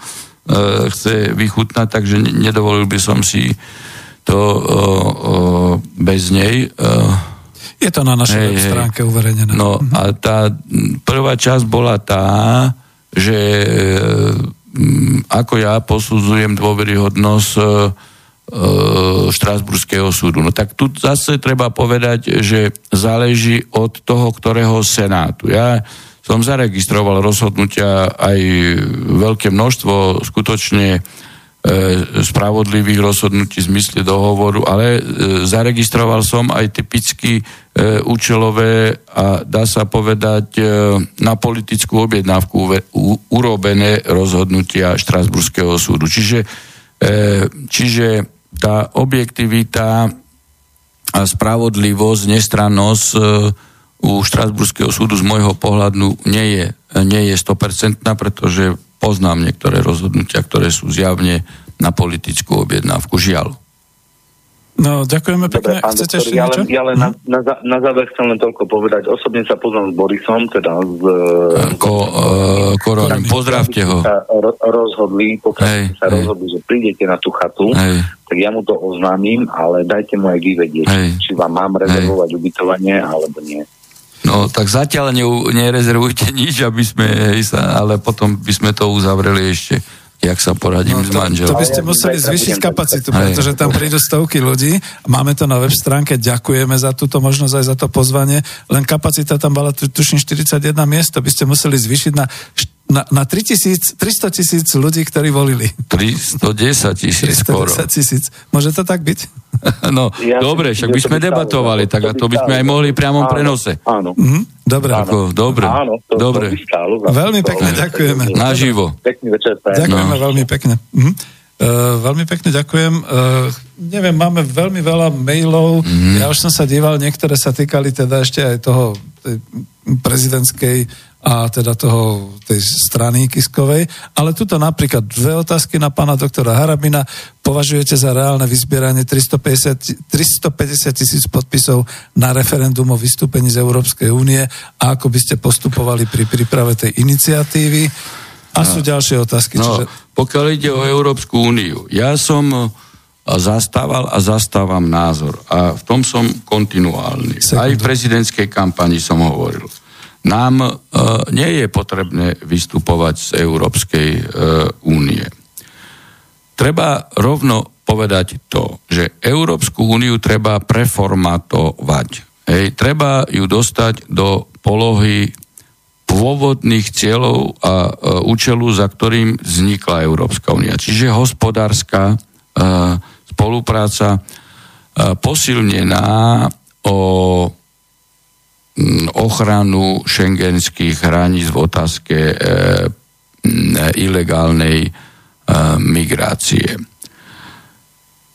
chce vychutnať, takže nedovolil by som si to o, o, bez nej. E, Je to na našej hej, stránke uverejnené. No mhm. A tá prvá časť bola tá, že... E, ako ja posudzujem dôveryhodnosť e, Štrasburského súdu. No tak tu zase treba povedať, že záleží od toho, ktorého senátu. Ja som zaregistroval rozhodnutia aj veľké množstvo skutočne e, spravodlivých rozhodnutí v zmysle dohovoru, ale e, zaregistroval som aj typicky e, účelové a dá sa povedať e, na politickú objednávku uve, u, urobené rozhodnutia Štrasburského súdu. Čiže, e, čiže tá objektivita a spravodlivosť, nestrannosť e, u Štrasburského súdu z môjho pohľadu nie je, nie je sto percent, pretože poznám niektoré rozhodnutia, ktoré sú zjavne na politickú objednávku. Žiaľ. No, ďakujeme pekne. Dobre, chcete ešte niečo? Ja len na, na, na záver chcem len toľko povedať. Osobne sa poznám s Borisom, teda s... Ko, uh, Koronem, pozdravte ho. Sa rozhodli, pokiaľ hej, sa hej. rozhodli, že prídete na tú chatu, hej. tak ja mu to oznámim, ale dajte mu aj vyvedieť, či vám mám rezervovať hej. ubytovanie, alebo nie. No, tak zatiaľ ne, nerezervujte nič, aby sme, hej, sa, ale potom by sme to uzavreli ešte, jak sa poradím no, s manželom. To by ste museli zvýšiť kapacitu, pretože tam prídu stovky ľudí. Máme to na web stránke, ďakujeme za túto možnosť aj za to pozvanie. Len kapacita tam bola, tuším, štyridsaťjeden miest, to by ste museli zvýšiť na... Na, na tritisíc, tristotisíc ľudí, ktorí volili. tristodesaťtisíc skoro. tristodesaťtisíc. Môže to tak byť? No, ja dobre, však by sme debatovali, tak a to by sme aj mohli priamom prenose. Áno. Mhm, dobre. Áno. Ako, dobre. Áno, to, dobre. To by stálo, veľmi pekne ďakujeme. Naživo. Pekný večer. Ďakujeme no. veľmi pekne. Mhm. Uh, veľmi pekne ďakujem. Uh, neviem, máme veľmi veľa mailov. Mm. Ja už som sa díval, niektoré sa týkali teda ešte aj toho prezidentskej a teda toho, tej strany Kiskovej. Ale tuto napríklad dve otázky na pána doktora Harabina. Považujete za reálne vyzbieranie tristopäťdesiat tisíc podpisov na referendum o vystúpení z Európskej únie a ako by ste postupovali pri príprave tej iniciatívy? A sú ďalšie otázky. No, čiže... Pokiaľ ide o Európsku úniu, ja som zastával a zastávam názor. A v tom som kontinuálny. Sekundu. Aj v prezidentskej kampani som hovoril. Nám e, nie je potrebné vystupovať z Európskej e, únie. Treba rovno povedať to, že Európsku úniu treba preformatovať. Hej, treba ju dostať do polohy pôvodných cieľov a e, účelu, za ktorým vznikla Európska únia. Čiže hospodárska e, spolupráca e, posilnená o m, ochranu šengenských hraníc v otázke e, ilegálnej migrácie.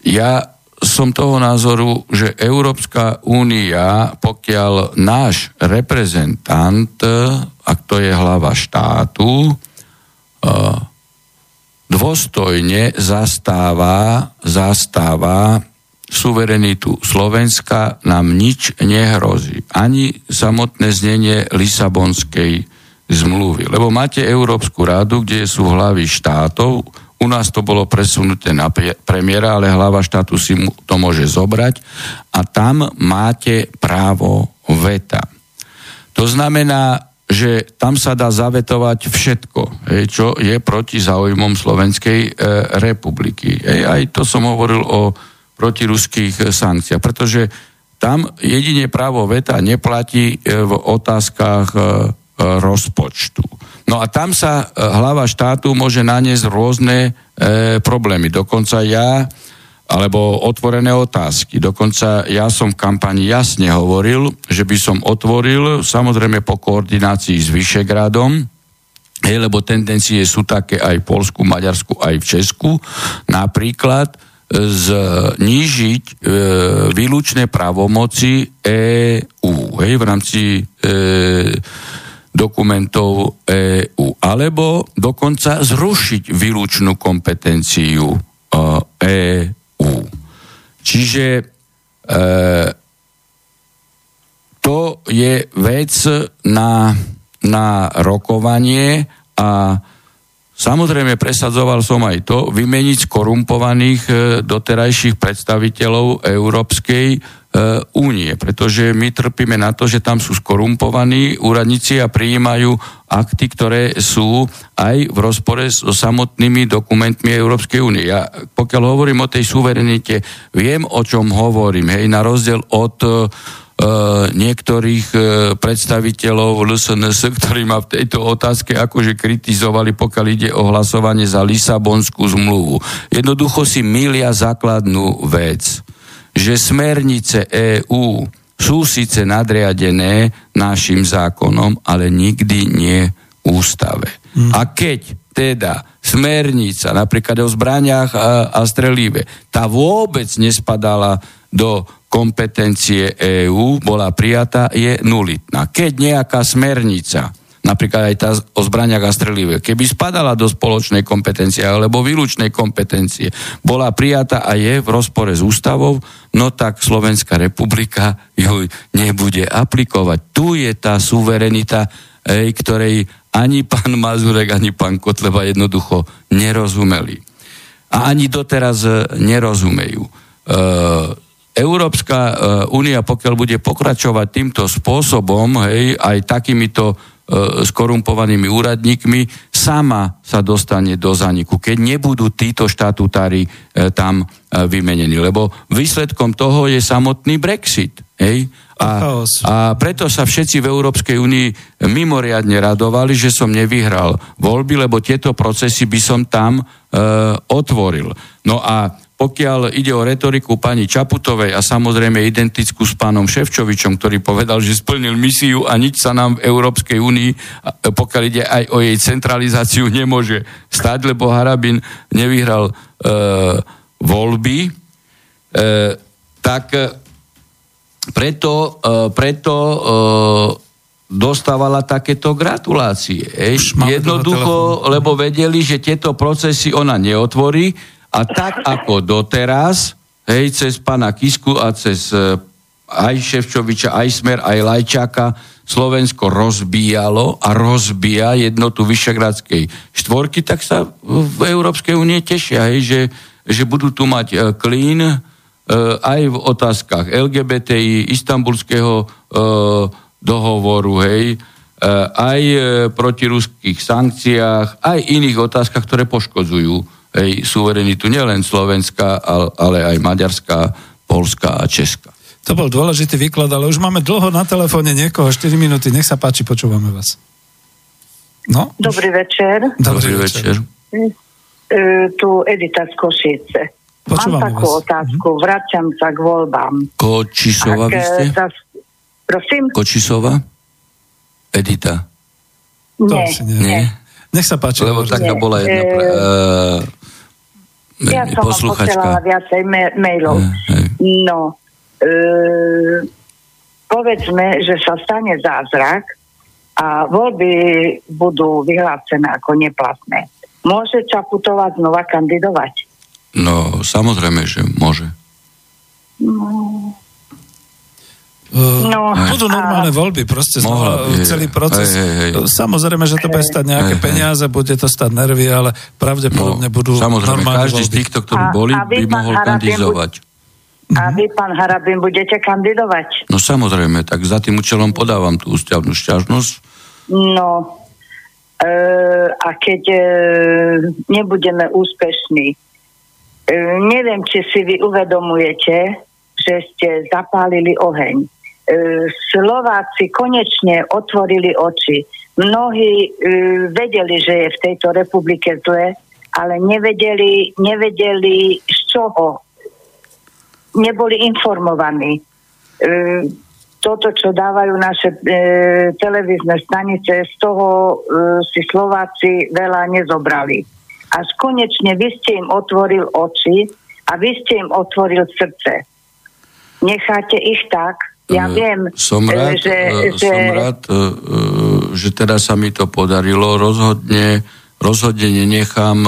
Ja som toho názoru, že Európska únia, pokiaľ náš reprezentant, ak to je hlava štátu, dôstojne zastáva, zastáva suverenitu Slovenska, nám nič nehrozí. Ani samotné znenie Lisabonskej zmluvy. Lebo máte Európsku radu, kde sú hlavy štátov. U nás to bolo presunuté na premiéra, ale hlava štátu si to môže zobrať a tam máte právo veta. To znamená, že tam sa dá zavetovať všetko, čo je proti záujmom Slovenskej republiky. Aj to som hovoril o protiruských sankciách, pretože tam jedine právo veta neplatí v otázkach rozpočtu. No a tam sa hlava štátu môže naniesť rôzne e, problémy. Dokonca ja, alebo otvorené otázky. Dokonca ja som v kampani jasne hovoril, že by som otvoril, samozrejme po koordinácii s Vyšehradom, hej, lebo tendencie sú také aj v Poľsku, Maďarsku, aj v Česku, napríklad znížiť e, výlučné právomoci é ú, hej, v rámci E, dokumentov é ú, alebo dokonca zrušiť výlučnú kompetenciu é ú. Čiže e, to je vec na, na rokovanie a samozrejme presadzoval som aj to, vymeniť skorumpovaných doterajších predstaviteľov Európskej únie, pretože my trpíme na to, že tam sú skorumpovaní úradníci a prijímajú akty, ktoré sú aj v rozpore so samotnými dokumentmi Európskej únie. Ja pokiaľ hovorím o tej suverenite, viem, o čom hovorím, hej, na rozdiel od e, niektorých e, predstaviteľov el es en es, ktorí ma v tejto otázke akože kritizovali, pokiaľ ide o hlasovanie za Lisabonskú zmluvu. Jednoducho si milia základnú vec, že smernice é ú sú síce nadriadené našim zákonom, ale nikdy nie ústave. Hmm. A keď teda smernica, napríklad o zbraniach a, a strelive, tá vôbec nespadala do kompetencie é ú, bola prijatá, je nulitná. Keď nejaká smernica, napríklad aj tá o zbraniach a strelive, keby spadala do spoločnej kompetencie alebo výlučnej kompetencie, bola prijatá a je v rozpore s ústavou, no tak Slovenská republika ju nebude aplikovať. Tu je tá suverenita, ej, ktorej ani pán Mazurek, ani pán Kotleba jednoducho nerozumeli. A ani doteraz nerozumejú. E- Európska únia, pokiaľ bude pokračovať týmto spôsobom, hej, aj takýmito skorumpovanými úradníkmi, sama sa dostane do zaniku, keď nebudú títo štatutári tam vymenení. Lebo výsledkom toho je samotný Brexit. Hej? A, a preto sa všetci v Európskej únii mimoriadne radovali, že som nevyhral voľby, lebo tieto procesy by som tam e, otvoril. No a pokiaľ ide o retoriku pani Čaputovej a samozrejme identickú s pánom Ševčovičom, ktorý povedal, že splnil misiu a nič sa nám v Európskej únii, pokiaľ ide aj o jej centralizáciu, nemôže stať, lebo Harabin nevyhral e, voľby, e, tak preto, e, preto e, dostávala takéto gratulácie. Ej, jednoducho, lebo vedeli, že tieto procesy ona neotvorí. A tak ako doteraz, hej, cez pána Kisku a cez e, aj Ševčoviča, aj Smer, aj Lajčáka, Slovensko rozbíjalo a rozbíja jednotu Vyšehradskej štvorky, tak sa v Európskej únie tešia, hej, že, že budú tu mať e, klín e, aj v otázkach el gé bé té í, istanbulského e, dohovoru, hej, e, aj e, protiruských sankciách, aj iných otázkach, ktoré poškodzujú Ej, suverenitu nielen Slovenska, ale aj Maďarska, Poľska a Česka. To bol dôležitý výklad, ale už máme dlho na telefóne niekoho, štyri minúty. Nech sa páči, počúvame vás. No? Dobrý večer. Dobrý, Dobrý večer. večer. Uh, tu Edita z Košice. Počúvame Mám takú vás. otázku, uh-huh. Vraciam sa k voľbám. Kočisova vy ste? Zas... Prosím? Kočisova? Edita? Nie, nie. nie. Nech sa páči. Lebo taká bola jedna pre, uh, ja som vám posielala viacej ma- mailov. Hey. No, uh, povedzme, že sa stane zázrak a voľby budú vyhlásené ako neplatné. Môže Čaputová znova kandidovať? No, samozrejme, že môže. No... No, budú normálne a... voľby, proste znova celý proces. Hej, hej, hej. Samozrejme, že to bude stať nejaké hej, peniaze, bude to stať nervy, ale pravdepodobne no, budú normálne voľby. Každý z týchto, ktorí a, boli, a by mohol Harabin kandidovať. Bu- a vy, pán Harabin, budete kandidovať? No samozrejme, tak za tým účelom podávam tú ústavnú sťažnosť. No, e, a keď e, nebudeme úspešní, e, neviem, či si vy uvedomujete, že ste zapálili oheň. Slováci konečne otvorili oči. Mnohí uh, vedeli, že je v tejto republike zle, ale nevedeli, nevedeli z čoho. Neboli informovaní. Uh, toto, čo dávajú naše uh, televízne stanice, z toho uh, si Slováci veľa nezobrali. Až konečne vy ste im otvoril oči a vy ste im otvoril srdce. Necháte ich tak, ja viem, som rád, že, že... Som rád, že teda sa mi to podarilo. Rozhodne, rozhodne nenechám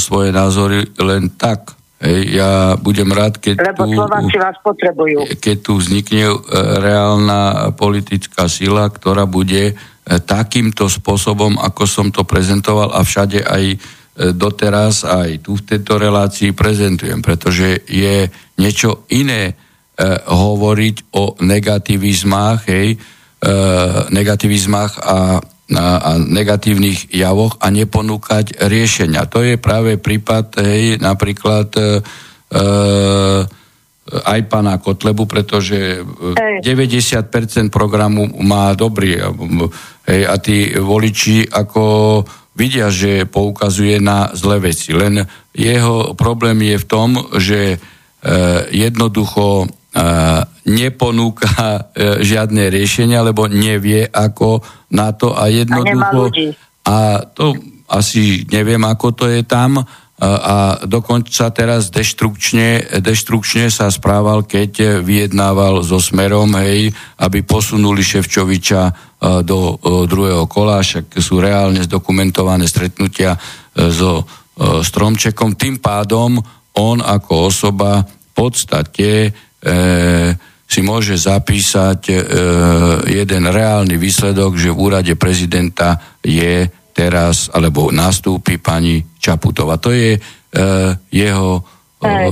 svoje názory len tak. Hej, ja budem rád, keď Lebo tu... Slováci vás potrebujú. Keď tu vznikne reálna politická sila, ktorá bude takýmto spôsobom, ako som to prezentoval a všade aj doteraz, aj tu v tejto relácii prezentujem, pretože je niečo iné hovoriť o negativizmách, hej, e, negativizmách a, a, a negatívnych javoch a neponúkať riešenia. To je práve prípad, hej, napríklad e, aj pána Kotlebu, pretože hej. deväťdesiat percent programu má dobrý, hej, a tí voliči ako vidia, že poukazuje na zlé veci. Len jeho problém je v tom, že e, jednoducho neponúka žiadne riešenia, lebo nevie ako na to a jednoducho a to asi neviem ako to je tam a dokonca teraz deštrukčne, deštrukčne sa správal, keď vyjednával so Smerom, hej, aby posunuli Ševčoviča do druhého kola, však sú reálne zdokumentované stretnutia so Stromčekom, tým pádom on ako osoba v podstate E, si môže zapísať e, jeden reálny výsledok, že v úrade prezidenta je teraz, alebo nastúpi pani Čaputová. To je e, jeho e,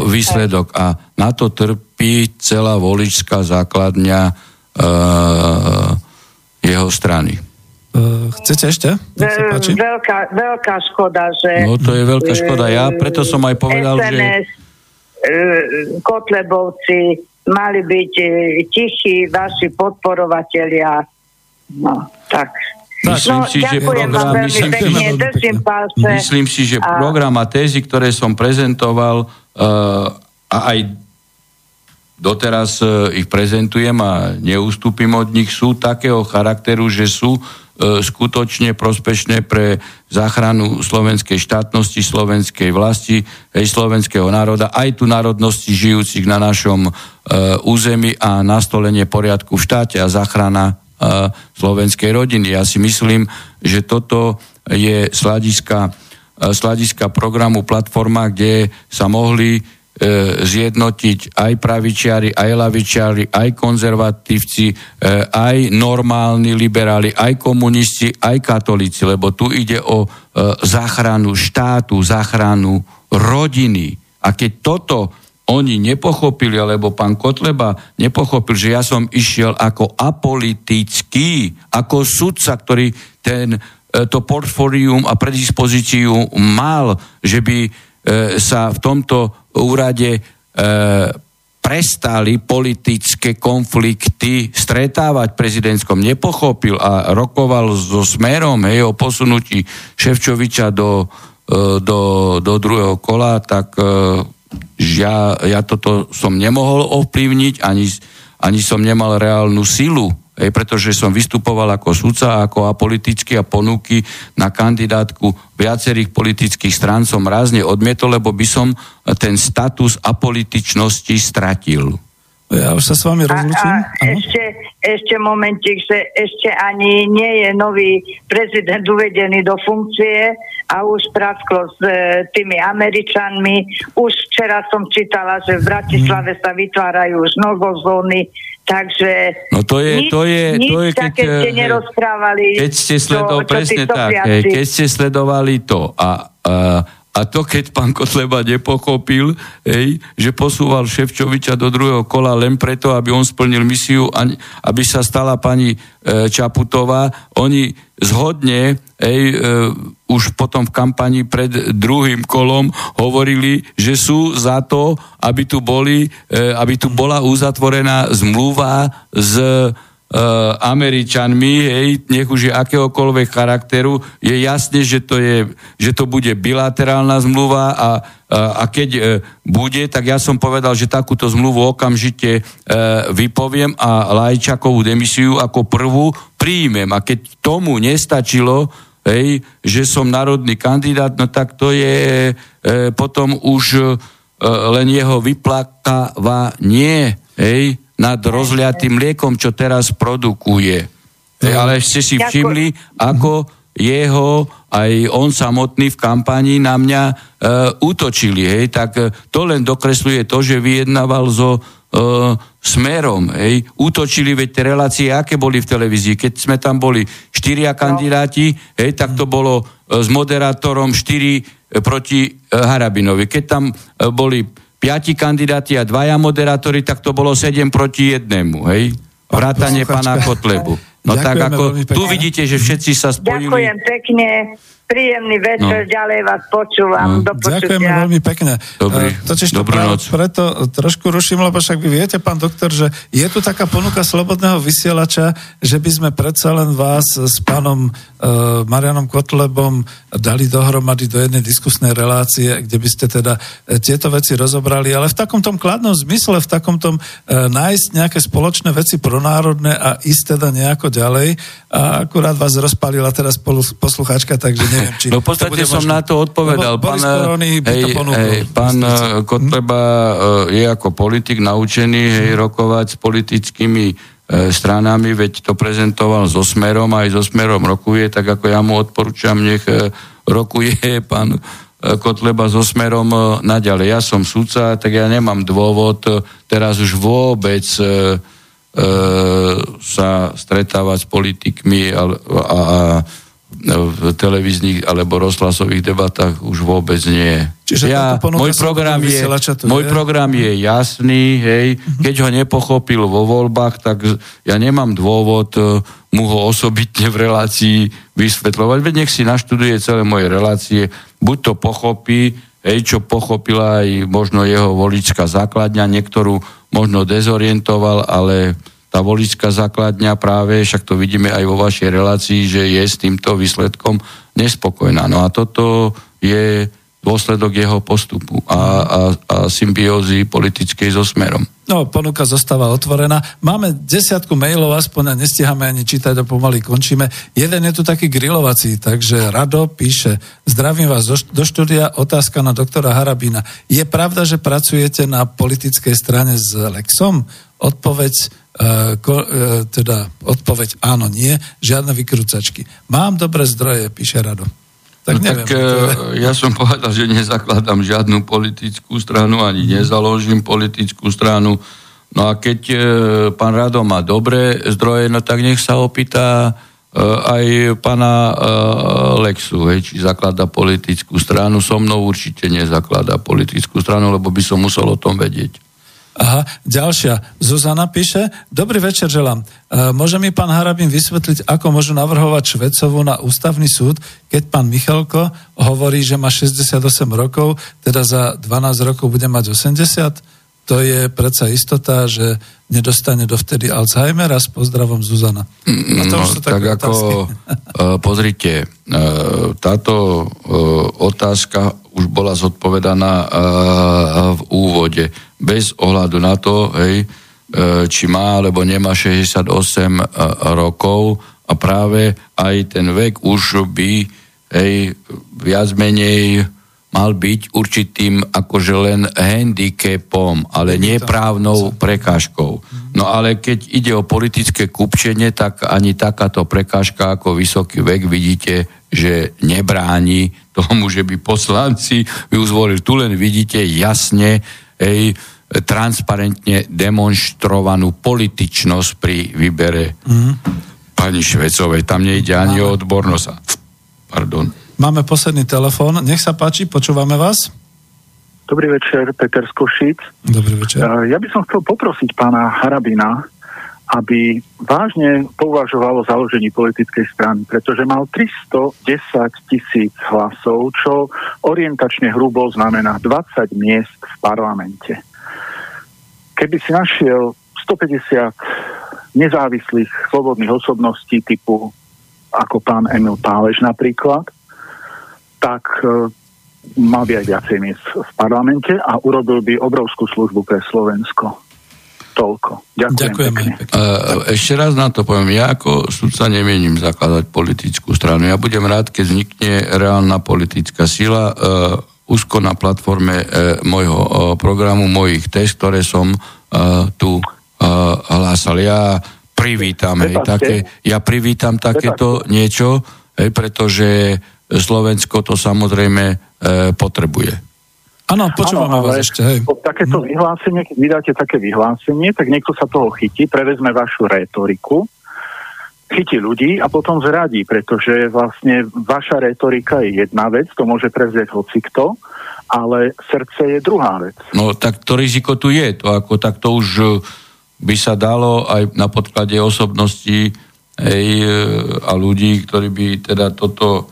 výsledok a na to trpí celá voličská základňa e, jeho strany. Chcete ešte? Nech sa páči. Veľká, veľká škoda, že... No to je veľká škoda. Ja preto som aj povedal, es en es že... Kotlebovci mali byť tichí vaši podporovatelia. No, tak. Myslím, no, si, že program, myslím, pekne, si, myslím si, že a... program a tézy, ktoré som prezentoval uh, a aj doteraz uh, ich prezentujem a neústupím od nich, sú takého charakteru, že sú skutočne prospešné pre záchranu slovenskej štátnosti, slovenskej vlasti, hej, slovenského národa, aj tu národnosti žijúcich na našom e, území a nastolenie poriadku v štáte a záchrana e, slovenskej rodiny. Ja si myslím, že toto je z hľadiska, z hľadiska programu platforma, kde sa mohli e, zjednotiť aj pravičiari, aj lavičiari, aj konzervatívci, e, aj normálni liberáli, aj komunisti, aj katolíci, lebo tu ide o e, záchranu štátu, záchranu rodiny. A keď toto oni nepochopili, alebo pán Kotleba nepochopil, že ja som išiel ako apolitický, ako sudca, ktorý ten, e, to portfólium a predispozíciu mal, že by e, sa v tomto úrade e, prestali politické konflikty stretávať prezidentskom. Nepochopil a rokoval so Smerom, hej, o posunutí Ševčoviča do, e, do, do druhého kola, tak e, ja, ja toto som nemohol ovplyvniť, ani, ani som nemal reálnu silu, Ej, pretože som vystupoval ako sudca, ako apolitický a ponuky na kandidátku viacerých politických strán som rázne odmietol, lebo by som ten status apolitičnosti stratil. Ja už sa s vami rozlučím. Ešte, ešte momentík, že ešte ani nie je nový prezident uvedený do funkcie a už prasklo s e, tými Američanmi. Už včera som čítala, že v Bratislave hmm. sa vytvárajú už novozóny. Takže no to je, nič, to je, nič to je, keď, také ste nerozprávali. Keď ste sledovali, presne tak, hej, keď ste sledovali to a, a, a to, keď pán Kotleba nepochopil, hej, že posúval Ševčoviča do druhého kola len preto, aby on splnil misiu, aby sa stala pani e, Čaputová, oni zhodne hej, e, už potom v kampani pred druhým kolom hovorili, že sú za to, aby tu boli, aby tu bola uzatvorená zmluva s e, Američanmi, hej, nech už je akéhokoľvek charakteru, je jasné, že to je, že to bude bilaterálna zmluva a, a, a keď e, bude, tak ja som povedal, že takúto zmluvu okamžite e, vypoviem a Lajčákovú demisiu ako prvú príjmem. A keď tomu nestačilo, hej, že som národný kandidát, no tak to je e, potom už e, len jeho vyplakávanie, hej, nad rozliatým mliekom, čo teraz produkuje. Hej, ale ste si všimli, ako jeho, aj on samotný v kampanii na mňa e, útočili, hej, tak e, to len dokresľuje to, že vyjednával so e, Smerom, hej, útočili, veď tie relácie, aké boli v televízii, keď sme tam boli štyria kandidáti, hej, tak to bolo e, s moderátorom štyri e, proti e, Harabinovi. Keď tam e, boli piati kandidáti a dvaja moderátori, tak to bolo sedem proti jednému, hej, vrátane pána Kotlebu. No ďakujeme, tak ako tu vidíte, že všetci sa spojili. Ďakujem pekne, príjemný večer, no. Ďalej vás počúvam. No. Ďakujeme veľmi pekne. Dobrý, Točiš to dobrú noc. Preto trošku ruším, lebo však vy viete, pán doktor, že je tu taká ponuka Slobodného vysielača, že by sme predsa len vás s pánom uh, Marianom Kotlebom dali dohromady do jednej diskusnej relácie, kde by ste teda tieto veci rozobrali, ale v takomto kladnom zmysle, v takomto uh, nájsť nejaké spoločné veci pronárodné a ísť teda nejako ďalej. A akurát vás rozpálila teraz poslucháčka, takže neviem, či... No v podstate som možno na to odpovedal. Pán, Korony, hej, to hej, pán Kotleba je ako politik naučený hej, rokovať s politickými e, stranami, veď to prezentoval so Smerom, aj so Smerom rokuje, tak ako ja mu odporúčam, nech e, rokuje pán e, Kotleba so Smerom e, naďalej. Ja som sudca, tak ja nemám dôvod e, teraz už vôbec... E, sa stretávať s politikmi a, a, a v televíznych alebo rozhlasových debatách už vôbec nie. Čiže ja, môj, program je, môj program je jasný, hej, keď ho nepochopil vo voľbách, tak ja nemám dôvod mu ho osobitne v relácii vysvetľovať, veď nech si naštuduje celé moje relácie, buď to pochopí, hej, čo pochopila aj možno jeho voličská základňa, niektorú možno dezorientoval, ale tá voličská základňa práve, však to vidíme aj vo vašej relácii, že je s týmto výsledkom nespokojná. No a toto je dôsledok jeho postupu a, a, a symbiózy politickej so Smerom. No, ponuka zostáva otvorená. Máme desiatku mailov, aspoň nestíhame ani čítať a pomaly končíme. Jeden je tu taký grilovací, takže Rado píše: Zdravím vás do, do štúdia, otázka na doktora Harabina. Je pravda, že pracujete na politickej strane s Lexom? Odpoveď teda odpoveď áno, nie, žiadne vykrúcačky. Mám dobré zdroje, píše Rado. Tak, no neviem, tak e, ja som povedal, že nezakladám žiadnu politickú stranu, ani nezaložím politickú stranu. No a keď e, pán Rado má dobré zdroje, no tak nech sa opýta e, aj pána e, Lexu, hej, či zaklada politickú stranu. So mnou určite nezaklada politickú stranu, lebo by som musel o tom vedieť. Aha, ďalšia. Zuzana píše: Dobrý večer, želám. E, môže mi pán Harabin vysvetliť, ako môžu navrhovať Švecovú na ústavný súd, keď pán Michalko hovorí, že má šesťdesiatosem rokov, teda za dvanásť rokov bude mať osemdesiat? To je predsa istota, že nedostane dovtedy Alzheimera? S pozdravom, Zuzana. A to už sú no, tak ako, pozrite, táto otázka už bola zodpovedaná v úvode. Bez ohľadu na to, hej, či má alebo nemá šesťdesiatosem rokov a práve aj ten vek už by hej, viac menej mal byť určitým akože len handicapom, ale nie právnou prekážkou. No ale keď ide o politické kupčenie, tak ani takáto prekážka ako vysoký vek vidíte, že nebráni tomu, že by poslanci by uzvolili. Tu len vidíte jasne, hej, transparentne demonstrovanú političnosť pri vybere mm. pani Švecovej. Tam nejde ani o odbornosť. Pardon. Máme posledný telefón. Nech sa páči, počúvame vás. Dobrý večer, Peter z Košíc. Dobrý večer. Ja by som chcel poprosiť pána Harabina, aby vážne pouvažoval o založení politickej strany, pretože mal tristodesať tisíc hlasov, čo orientačne hrubo znamená dvadsať miest v parlamente. Keby si našiel stopäťdesiat nezávislých slobodných osobností typu ako pán Emil Pálež napríklad, tak e, mal by aj viacej miest v parlamente a urobil by obrovskú službu pre Slovensko. Toľko. Ďakujem. Ďakujeme pekne. pekne. E, ešte raz na to poviem. Ja ako sudca nemienim zakladať politickú stranu. Ja budem rád, keď vznikne reálna politická sila e, úzko na platforme e, môjho e, programu, mojich test, ktoré som e, tu e, hlásal. Ja privítam, hej, také, ja privítam takéto niečo, hej, pretože Slovensko to samozrejme e, potrebuje. Áno, počúvame vás ešte. Hej. Takéto vyhlásenie, keď vydáte také vyhlásenie, tak niekto sa toho chytí, prevezme vašu rétoriku, chytí ľudí a potom zradí, pretože vlastne vaša rétorika je jedna vec, to môže prevziať hocikto, ale srdce je druhá vec. No tak to riziko tu je, to ako tak to už by sa dalo aj na podklade osobností hej, a ľudí, ktorí by teda toto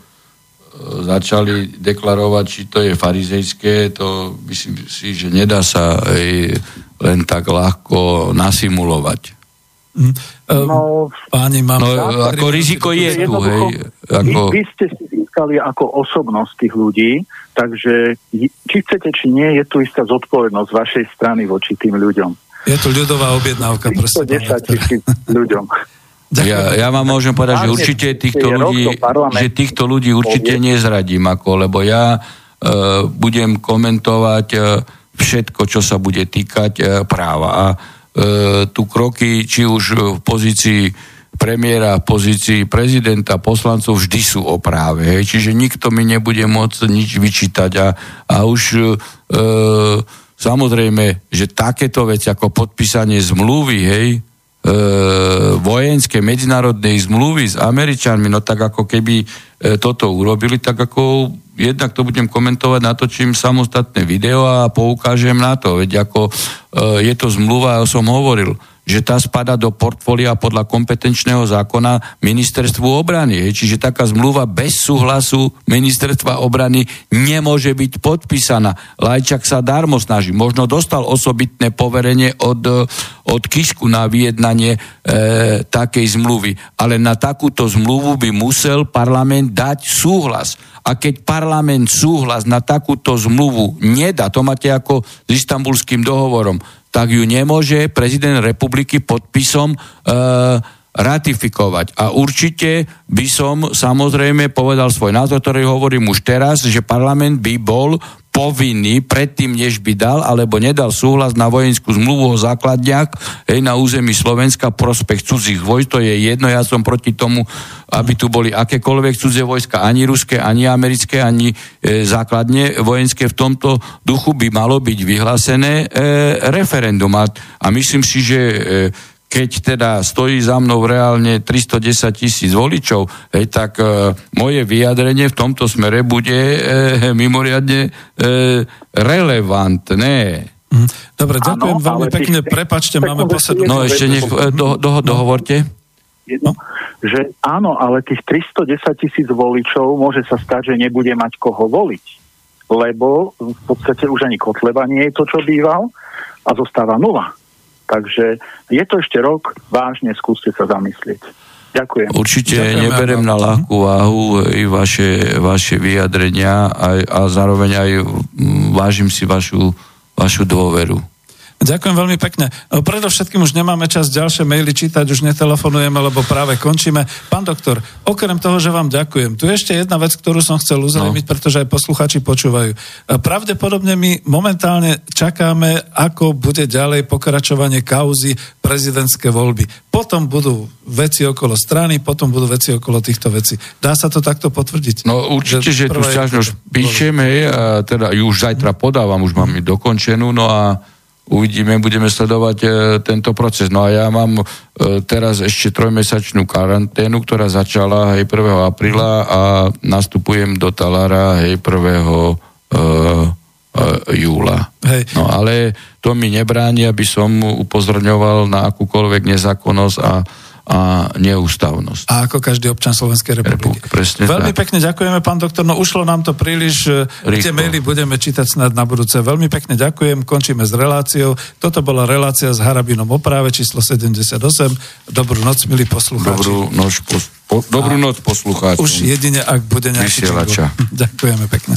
začali deklarovať, či to je farizejské, to myslím si, že nedá sa hej, len tak ľahko nasimulovať. Mm. No, Páni, mám no, záver, ako riziko je tu. Hej, ako... Vy ste si získali ako osobnosť tých ľudí, takže či chcete, či nie, je tu istá zodpovednosť z vašej strany voči tým ľuďom. Je to ľudová objednávka. tristodesaťtisíc ľuďom. Ja, ja vám môžem povedať, že určite týchto ľudí, že týchto ľudí určite nezradím, ako, lebo ja uh, budem komentovať uh, všetko, čo sa bude týkať uh, práva. A uh, tu kroky, či už v pozícii premiéra, v pozícii prezidenta, poslancov, vždy sú o práve. Hej? Čiže nikto mi nebude môcť nič vyčítať. A, a už... Uh, uh, Samozrejme, že takéto veci ako podpísanie zmluvy, hej, e, vojenské, medzinárodnej zmluvy s Američanmi, no tak ako keby e, toto urobili, tak ako jednak to budem komentovať, natočím samostatné video a poukážem na to. Veď ako e, je to zmluva, ja som hovoril, že tá spada do portfólia podľa kompetenčného zákona ministerstvu obrany. Čiže taká zmluva bez súhlasu ministerstva obrany nemôže byť podpísaná. Lajčák sa darmo snaží. Možno dostal osobitné poverenie od, od Kisku na vyjednanie e, takej zmluvy. Ale na takúto zmluvu by musel parlament dať súhlas. A keď parlament súhlas na takúto zmluvu nedá, to máte ako s Istanbulským dohovorom, tak ju nemôže prezident republiky podpisom e, ratifikovať. A určite by som samozrejme povedal svoj názor, ktorý hovorím už teraz, že parlament by bol povinný predtým, než by dal alebo nedal súhlas na vojenskú zmluvu o základniach hej, na území Slovenska prospech cudzích vojsk, to je jedno, ja som proti tomu, aby tu boli akékoľvek cudzie vojska, ani ruské, ani americké, ani e, základne vojenské. V tomto duchu by malo byť vyhlásené e, referendum. A, a myslím si, že e, keď teda stojí za mnou reálne tristodesať tisíc voličov, hej, tak e, moje vyjadrenie v tomto smere bude e, mimoriadne e, relevantné. Dobre, ďakujem ano, veľmi pekne. Ste... Prepačte, máme poslednú. No ešte nech do, do, dohovorte. Jedno, že áno, ale tých tristodesať tisíc voličov môže sa stať, že nebude mať koho voliť. Lebo v podstate už ani Kotleba nie je to, čo býval a zostáva nula. Takže je to ešte rok, vážne skúste sa zamyslieť. Ďakujem. Určite Ďakujem, neberem na ľahkú váhu i vaše, vaše vyjadrenia a, a zároveň aj vážim si vašu, vašu dôveru. Ďakujem veľmi pekne. Predovšetkým už nemáme čas ďalšie maily čítať, už netelefonujeme, lebo práve končíme. Pán doktor, okrem toho, že vám ďakujem, tu je ešte jedna vec, ktorú som chcel uzrejmiť, no. pretože aj poslucháči počúvajú. Pravdepodobne my momentálne čakáme, ako bude ďalej pokračovanie kauzy prezidentské voľby. Potom budú veci okolo strany, potom budú veci okolo týchto vecí. Dá sa to takto potvrdiť? No určite, že, že tu sťažnosť píšeme, teda ju už zajtra podávam, už mám ju dokončenú, no a uvidíme, budeme sledovať e, tento proces. No a ja mám e, teraz ešte trojmesačnú karanténu, ktorá začala hej, prvého apríla a nastupujem do Talára hej, prvého júla. Hej. No ale to mi nebráni, aby som upozorňoval na akúkoľvek nezákonnosť a a neústavnosť. A ako každý občan Slovenskej republiky. Republik, Veľmi tak. pekne ďakujeme, pán doktor, no ušlo nám to príliš. Rýchlo. Tie maily budeme čítať snad na budúce. Veľmi pekne ďakujem, končíme s reláciou. Toto bola relácia s Harabinom o práve číslo sedemdesiatosem. Dobrú noc, milí poslucháči. Dobrú noc, pos, po, dobrú noc poslucháči. Už jedine, ak bude nejaký činko. Ďakujeme pekne.